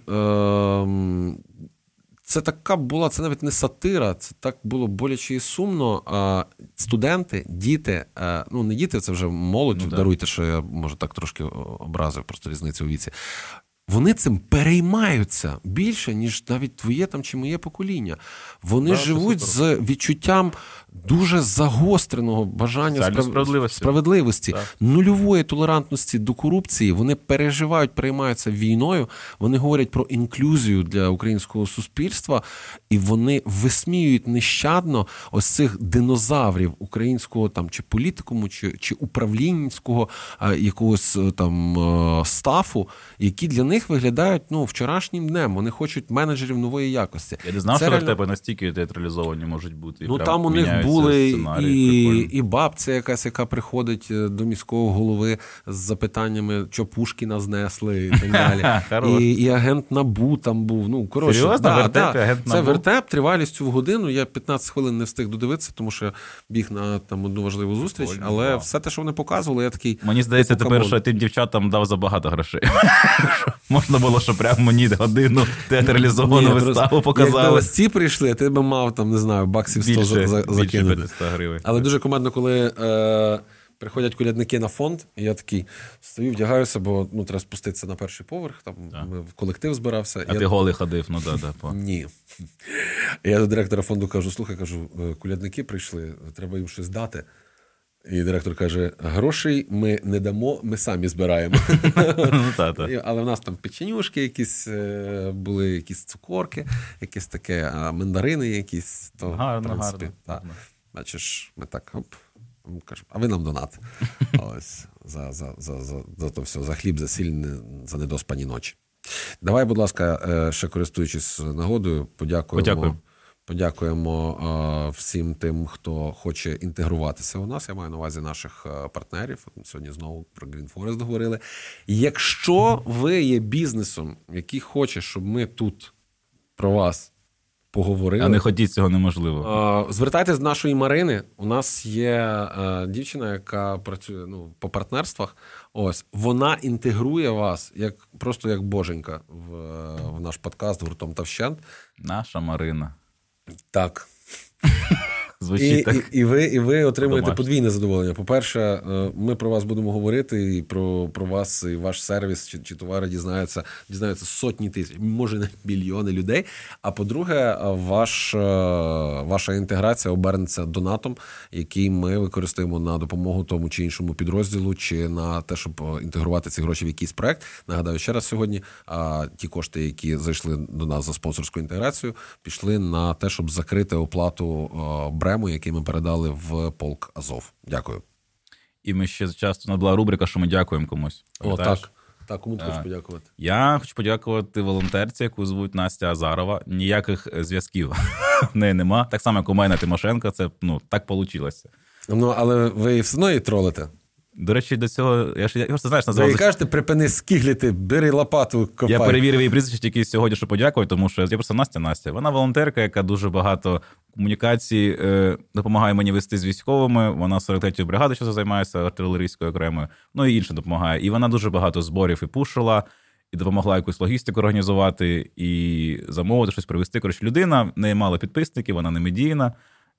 це така була, це навіть не сатира, це так було боляче і сумно. Е, студенти, діти, е, ну не діти, це вже молодь, ну, даруйте, що я, може, так трошки образив, просто різницю у віці. Вони цим переймаються більше, ніж навіть твоє там чи моє покоління. Вони да, живуть з відчуттям дуже загостреного бажання справ... справедливості, справедливості нульової толерантності до корупції. Вони переживають, переймаються війною, вони говорять про інклюзію для українського суспільства, і вони висміюють нещадно ось цих динозаврів українського там чи політикуму, чи, чи управлінського а, якогось там а, стафу, які для них виглядають, ну, вчорашнім днем. Вони хочуть менеджерів нової якості. Я не знав, що реально... в тебе настільки театралізовані можуть бути. Ну, там у них були і, і бабця якась, яка приходить до міського голови з запитаннями, що Пушкіна знесли і так далі. і, і агент НАБУ там був. Ну, коротше, серйозно? Да, вертеп, да. Агент НАБУ? Це вертеп тривалістю в годину. Я п'ятнадцять хвилин не встиг додивитися, тому що біг на там одну важливу зустріч. Довольно, але да. Все те, що вони показували, я такий... Мені здається, тепер, камон. Що тим дівчатам дав забагато грошей. Можна було, що прямо мені годину театралізовану виставу показали. Якби ось ці прийшли, ти б мав, там, не знаю, баксів сто більше, за, за, більше закинути. п'ятсот гривень. Але дуже командно, коли е, приходять колядники на фонд, і я такий стою, вдягаюся, бо ну, треба спуститися на перший поверх, там в колектив збирався. А я... ти голий ходив, ну да, да. По. Ні. Я до директора фонду кажу, слухай, кажу, колядники прийшли, треба їм щось дати. І директор каже, грошей ми не дамо, ми самі збираємо. Але в нас там печенюшки якісь були, якісь цукорки, якісь таке, мандарини якісь. Гарно, гарно. Бачиш, ми так, оп, кажемо, а ви нам донат. Ось, за то все, за хліб, за сіль, за недоспані ночі. Давай, будь ласка, ще користуючись нагодою, подякуємо. Подякуємо всім тим, хто хоче інтегруватися у нас. Я маю на увазі наших партнерів. Сьогодні знову про Green Forest говорили. Якщо ви є бізнесом, який хоче, щоб ми тут про вас поговорили... А не хотіть, цього неможливо. Звертайтеся до нашої Марини. У нас є дівчина, яка працює ну, по партнерствах. Ось. Вона інтегрує вас як, просто як боженька в, в наш подкаст «Гуртом та вщент». Наша Марина. Так. Звучить і, так. І, і, ви, і ви отримуєте Домашні. подвійне задоволення. По-перше, ми про вас будемо говорити, і про, про вас, і ваш сервіс, чи, чи товари дізнаються, дізнаються сотні тисяч, може навіть мільйони людей. А по-друге, ваш, ваша інтеграція обернеться донатом, який ми використаємо на допомогу тому чи іншому підрозділу, чи на те, щоб інтегрувати ці гроші в якийсь проект. Нагадаю, ще раз сьогодні, ті кошти, які зайшли до нас за спонсорську інтеграцію, пішли на те, щоб закрити оплату брендів, який ми передали в полк Азов. Дякую. І ми ще часто надала рубрика, що ми дякуємо комусь. О, так. Так, кому ти хочеш подякувати? Я хочу подякувати волонтерці, яку звуть Настя Азарова. Ніяких зв'язків в неї нема. Так само, як у мене Тимошенко. Це, ну, так вийшло. Ну, але ви все одно її тролите. До речі, до цього... Я ж, я просто, знаєш, назвав... Ви їй кажете, припини скигліти, бери лопату, копай. Я перевірив її прізвище тільки сьогодні, що подякую, тому що я просто Настя Настя. Вона волонтерка, яка дуже багато комунікацій е, допомагає мені вести з військовими. Вона сорок третьою бригади, що займається артилерійською окремою. Ну і інше допомагає. І вона дуже багато зборів і пушила, і допомогла якусь логістику організувати, і замовити щось привезти. Коротше, людина, в неї мало підписників, вона не медійна,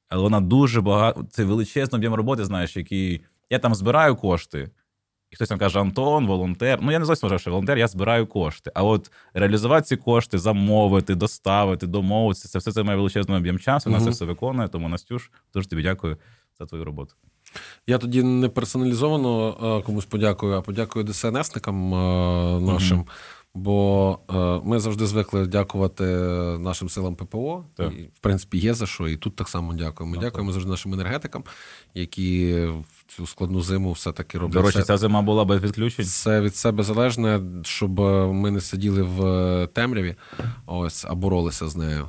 але вона дуже багато... Це величезний об'єм роботи, знаєш, який... Я там збираю кошти, і хтось там каже, Антон, волонтер. Ну, я не зовсім вважав, що волонтер, я збираю кошти. А от реалізувати ці кошти, замовити, доставити, домовитися, це все це має величезний об'єм часу, вона угу. це все виконує. Тому, Настюш, дуже тобі дякую за твою роботу. Я тоді не персоналізовано комусь подякую, а подякую ДСНСникам нашим. Угу. Бо ми завжди звикли дякувати нашим силам ППО. Так. І, в принципі, є за що, і тут так само дякуємо. Ми дякуємо завжди нашим енергетикам, які в цю складну зиму все-таки роблять. До речі, ця зима була без відключень. Все від себе залежне, щоб ми не сиділи в темряві, ось, а боролися з нею.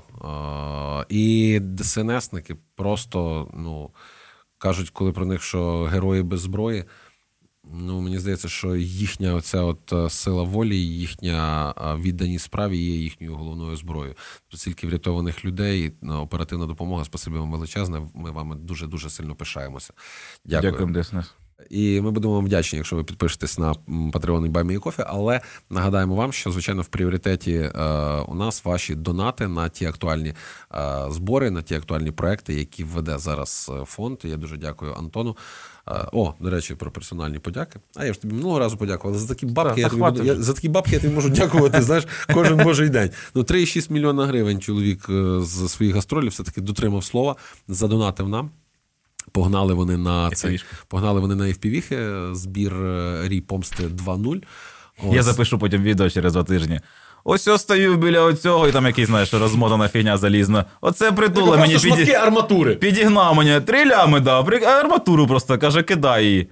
І ДСНСники просто ну, кажуть, коли про них, що герої без зброї. Ну, мені здається, що їхня оця от сила волі, їхня відданість справі є їхньою головною зброєю. Стільки врятованих людей, оперативна допомога, спасибі вам величезне, ми вами дуже-дуже сильно пишаємося. Дякую. Дякую, Деснес. І ми будемо вам вдячні, якщо ви підпишетесь на Patreon і Buy Me Coffee, але нагадаємо вам, що, звичайно, в пріоритеті е, у нас ваші донати на ті актуальні е, збори, на ті актуальні проекти, які веде зараз фонд. Я дуже дякую Антону. Е, о, до речі, про персональні подяки. А я ж тобі минулого разу подякував, але за такі бабки, так, я, тобі буду, я, за такі бабки я тобі можу дякувати, знаєш, кожен божий день. Ну, три цілих шість мільйона гривень чоловік з своїх гастролів все-таки дотримав слова, задонатив нам. Погнали вони на цей, погнали вони на еф пі ві, збір Рій Помсти два нуль. Ось. Я запишу потім відео через два тижні. Ось я стою біля оцього, і там якийсь, знаєш, розмотана фігня залізна. Оце притула мені піді... шматки арматури. Підігнав мені, три лями дав, арматуру просто, каже, кидай її.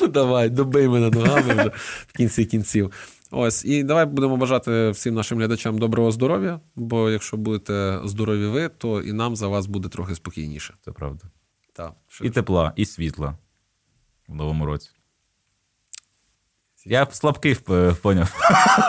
Ну давай, добий мене ногами вже в кінці кінців. Ось, і давай будемо бажати всім нашим глядачам доброго здоров'я, бо якщо будете здорові ви, то і нам за вас буде трохи спокійніше. Це правда. Так. І тепла, і світла в новому році. Я слабкий, поняв,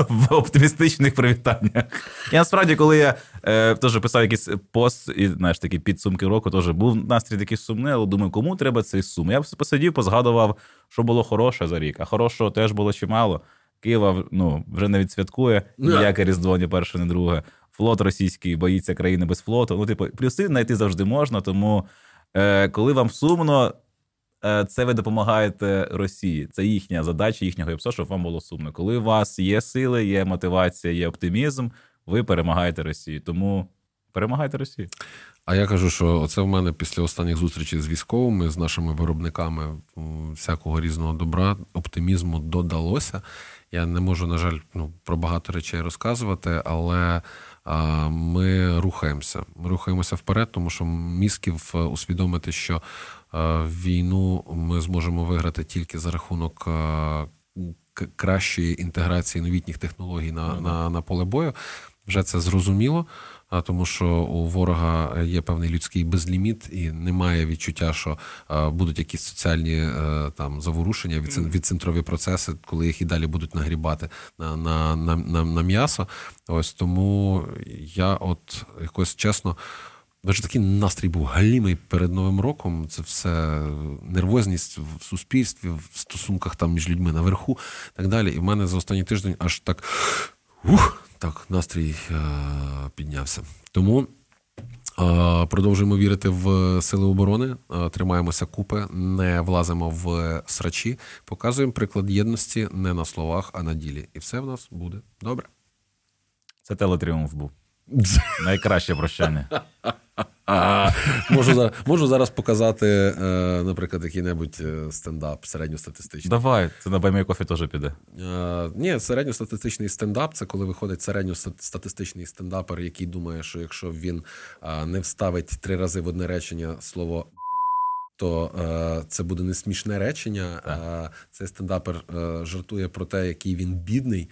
в оптимістичних привітаннях. Я насправді, коли я е, теж писав якийсь пост, і, знаєш, такі підсумки року теж був настрій такий сумний, але думаю, кому треба цей сум? Я посидів, позгадував, що було хороше за рік, а хорошого теж було чимало. Києва, ну, вже не відсвяткує, ніяке Різдво, ні перше, ні друге. Флот російський боїться країни без флоту. Ну, типу, плюси знайти завжди можна, тому е, коли вам сумно, е, це ви допомагаєте Росії. Це їхня задача, їхнього ЄПСО, щоб вам було сумно. Коли у вас є сили, є мотивація, є оптимізм, ви перемагаєте Росію. Тому перемагайте Росію. А я кажу, що це в мене після останніх зустрічей з військовими, з нашими виробниками всякого різного добра, оптимізму додалося. Я не можу, на жаль, ну, про багато речей розказувати, але а, ми рухаємося. Ми рухаємося вперед, тому що мізків усвідомити, що а, війну ми зможемо виграти тільки за рахунок а, к- кращої інтеграції новітніх технологій на, mm-hmm. на, на поле бою. Вже це зрозуміло. А тому що у ворога є певний людський безліміт і немає відчуття, що а, будуть якісь соціальні а, там заворушення, відцентрові процеси, коли їх і далі будуть нагрібати на, на, на, на, на м'ясо. Ось тому я от якось чесно, вже такий настрій був галімий перед Новим роком. Це все нервозність в суспільстві, в стосунках там між людьми наверху і так далі. І в мене за останній тиждень аж так... Ух, так, настрій е- піднявся. Тому е- продовжуємо вірити в сили оборони, е- тримаємося купи, не влазимо в срачі, показуємо приклад єдності не на словах, а на ділі. І все в нас буде добре. Це телетріумф був. Найкраще прощання. Можу зараз, можу зараз показати, наприклад, який-небудь стендап середньостатистичний. Давай, це на Buy Me Coffee теж піде. Ні, середньостатистичний стендап – це коли виходить середньостатистичний стендапер, який думає, що якщо він не вставить три рази в одне речення слово то е, це буде не смішне речення. Так. Цей стендапер е, жартує про те, який він бідний.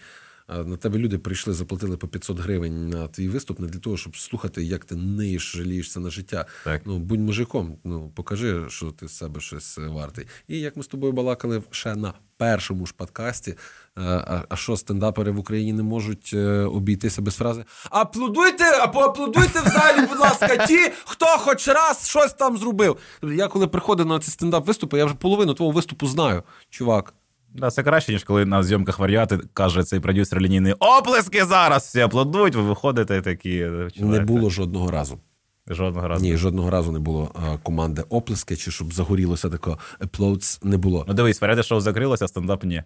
На тебе люди прийшли, заплатили по п'ятсот гривень на твій виступ не для того, щоб слухати, як ти ниєш, жалієшся на життя. Так. Ну, будь мужиком, ну, покажи, що ти з себе щось вартий. І як ми з тобою балакали ще на першому ж подкасті, а, а що стендапери в Україні не можуть обійтися без фрази «Аплодуйте, або аплодуйте в залі, будь ласка, ті, хто хоч раз щось там зробив». Я коли приходив на ці стендап-виступи, я вже половину твого виступу знаю, чувак. Да, це краще, ніж коли на зйомках «Варіати» каже цей продюсер лінійний «Оплески зараз! Всі аплодують, ви виходите такі». Чоловіки. Не було жодного разу. Жодного разу? Ні, жодного разу не було а, команди «Оплески», чи щоб загорілося таке «Applauds» не було. Ну дивись, «Варіати» шоу закрилося, стендап – ні.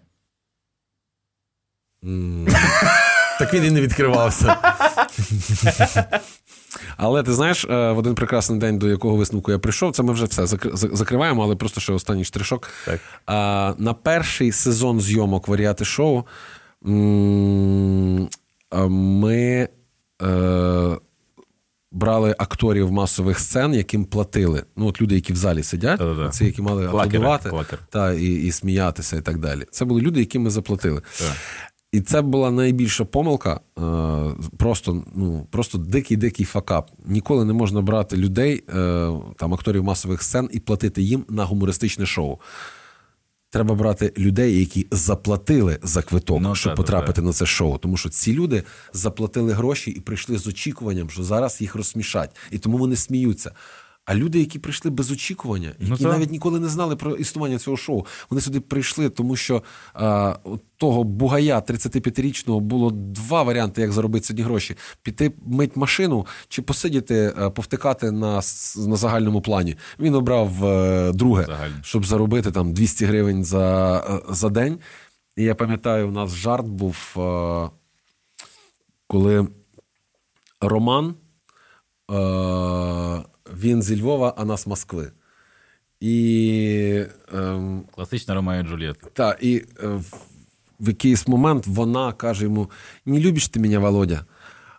Так він і не відкривався. Але ти знаєш, в один прекрасний день, до якого висновку я прийшов, це ми вже все закриваємо, але просто ще останній штришок. Так. На перший сезон зйомок «Варіати шоу» ми брали акторів масових сцен, яким платили. Ну, от люди, які в залі сидять, да-да-да. Ці, які мали аплодувати та, і, і сміятися і так далі. Це були люди, яким ми заплатили. Так. І це була найбільша помилка, просто, ну, просто дикий-дикий факап. Ніколи не можна брати людей, там, акторів масових сцен, і платити їм на гумористичне шоу. Треба брати людей, які заплатили за квиток, ну, щоб так, потрапити так. на це шоу. Тому що ці люди заплатили гроші і прийшли з очікуванням, що зараз їх розсмішать. І тому вони сміються. А люди, які прийшли без очікування, які ну, навіть ніколи не знали про існування цього шоу, вони сюди прийшли, тому що а, того бугая тридцятип'ятирічного було два варіанти, як заробити сьогодні гроші. Піти мить машину чи посидіти, а, повтикати на, на загальному плані. Він обрав а, друге, загальний. Щоб заробити там двісті гривень за, а, за день. І я пам'ятаю, у нас жарт був, а, коли Роман... А, він зі Львова, а нас Москви. І, ем, класична Ромео і Джульєтта. Так, і е, в, в якийсь момент вона каже йому, «Не любиш ти мене, Володя?»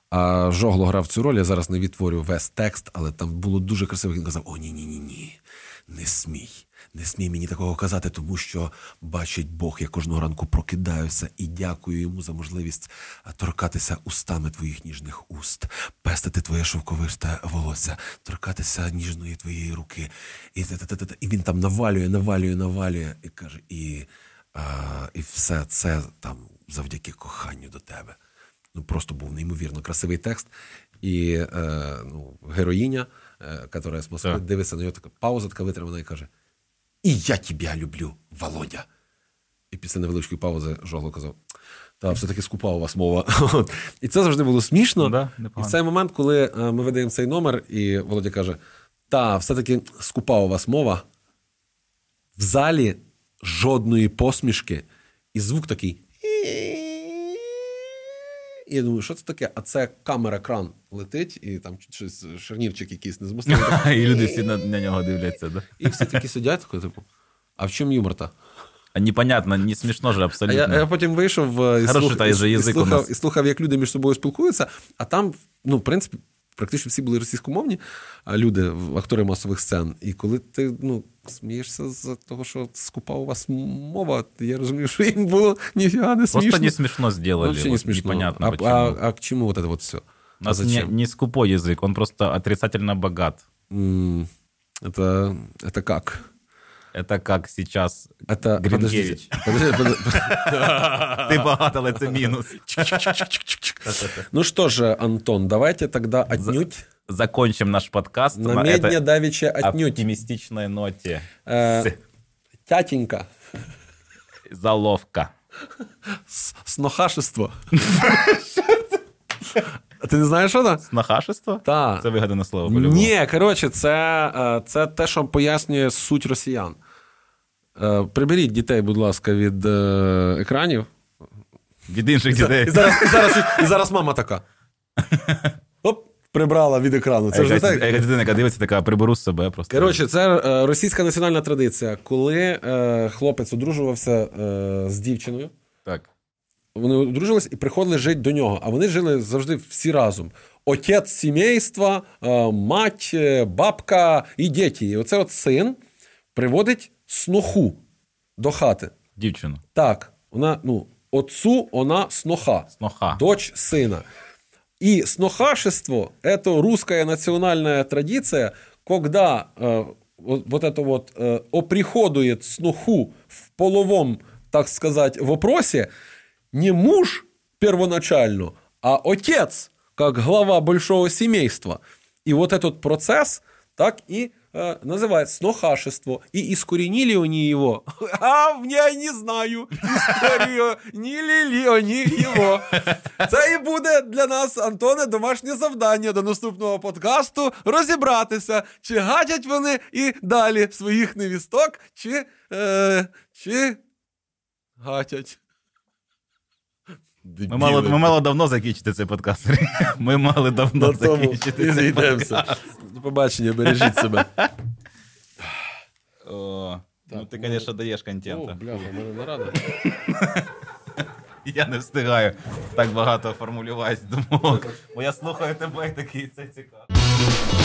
А Жогло грав цю роль, я зараз не відтворю весь текст, але там було дуже красиво. Він казав, «О, ні-ні-ні, не смій, не смій мені такого казати, тому що, бачить Бог, я кожного ранку прокидаюся і дякую йому за можливість торкатися устами твоїх ніжних уст, пестити твоє шовковисте волосся, торкатися ніжної твоєї руки». І, та-та-та-та. І він там навалює, навалює, навалює. І каже, і, а, і все це там завдяки коханню до тебе. Ну, просто був неймовірно красивий текст. І е, ну, героїня, яка з Москви дивиться на нього, така пауза така витримана і каже, «І я тебе люблю, Володя!» І після невеличкої паузи Жогло казав, «Та, все-таки скупа у вас мова». І це завжди було смішно. Да, і в цей момент, коли ми видаємо цей номер, і Володя каже, «Та, все-таки скупа у вас мова», в залі жодної посмішки, і звук такий, І я думаю, що це таке? А це камера-кран летить, і там щось шарнірчик якийсь не змусив. І люди всі на нього дивляться, так? І всі такі сидять, типу, а в чому юмор-то? Непонятно, не смішно же абсолютно. А я, я потім вийшов і, слух, і, і, слухав, і слухав, як люди між собою спілкуються, а там, ну, в принципі, практично всі були російськомовні люди, актори масових сцен. І коли ти, ну, смієшся з того, що скупа у вас мова, я розумію, що їм було ніфіга не смішно. Просто не смішно зробили. Вообще не смішно. Непонятно, а, а, а к чому вот это вот все? У нас а не, не скупой язык, он просто отрицательно богат. Mm, это, это как? Это как сейчас это... Гринкевич. Подожди, подожди, подожди. Ты богат, але це минус. Ну что же, Антон, давайте тогда отнюдь... Закончим наш подкаст на, на этой давеча отнюдь. Оптимистичной ноте. Э, тятенька. Заловка. С- снохашество. А ти не знаєш, що це? Снахашество? Так. Це вигадане слово, по-любому. Ні, коротше, це, це те, що пояснює суть росіян. Приберіть дітей, будь ласка, від екранів. Від інших дітей. І зараз, і зараз, і зараз мама така. Оп, прибрала від екрану. Це а яка, так? Яка дитина, яка дивиться, така, приберу з себе просто. Коротше, це російська національна традиція. Коли хлопець одружувався з дівчиною, так. Вони одружились і приходили жити до нього. А вони жили завжди всі разом. Отець сімейства, мать, бабка і діти. І оце от син приводить сноху до хати. Дівчину. Так. Вона, ну, отцу вона сноха. Сноха. Дочь сина. І снохашество – це русская національна традиція, коли э, вот это вот э, оприходує сноху в половом, так сказать, вопросі, не муж первоначально, а отец, как глава большого семейства. И вот этот процесс так и э, называют снохашество. И искоренили они его. А я не знаю, искоренили ли они его. Це і буде для нас, Антоне, домашнє завдання до наступного подкасту розібратися, чи гадять вони і далі своїх невісток, чи, е, чи гатять. Ми мали, ми мали давно закінчити цей подкаст. Ми мали давно закінчити цей подкаст. До побачення, бережіть себе. О, так, ну ти, ми... звісно, даєш контенту. О, бляха, мене нарада. Я не встигаю так багато формулювати думок. Бо я слухаю тебе і такий, це цікаво.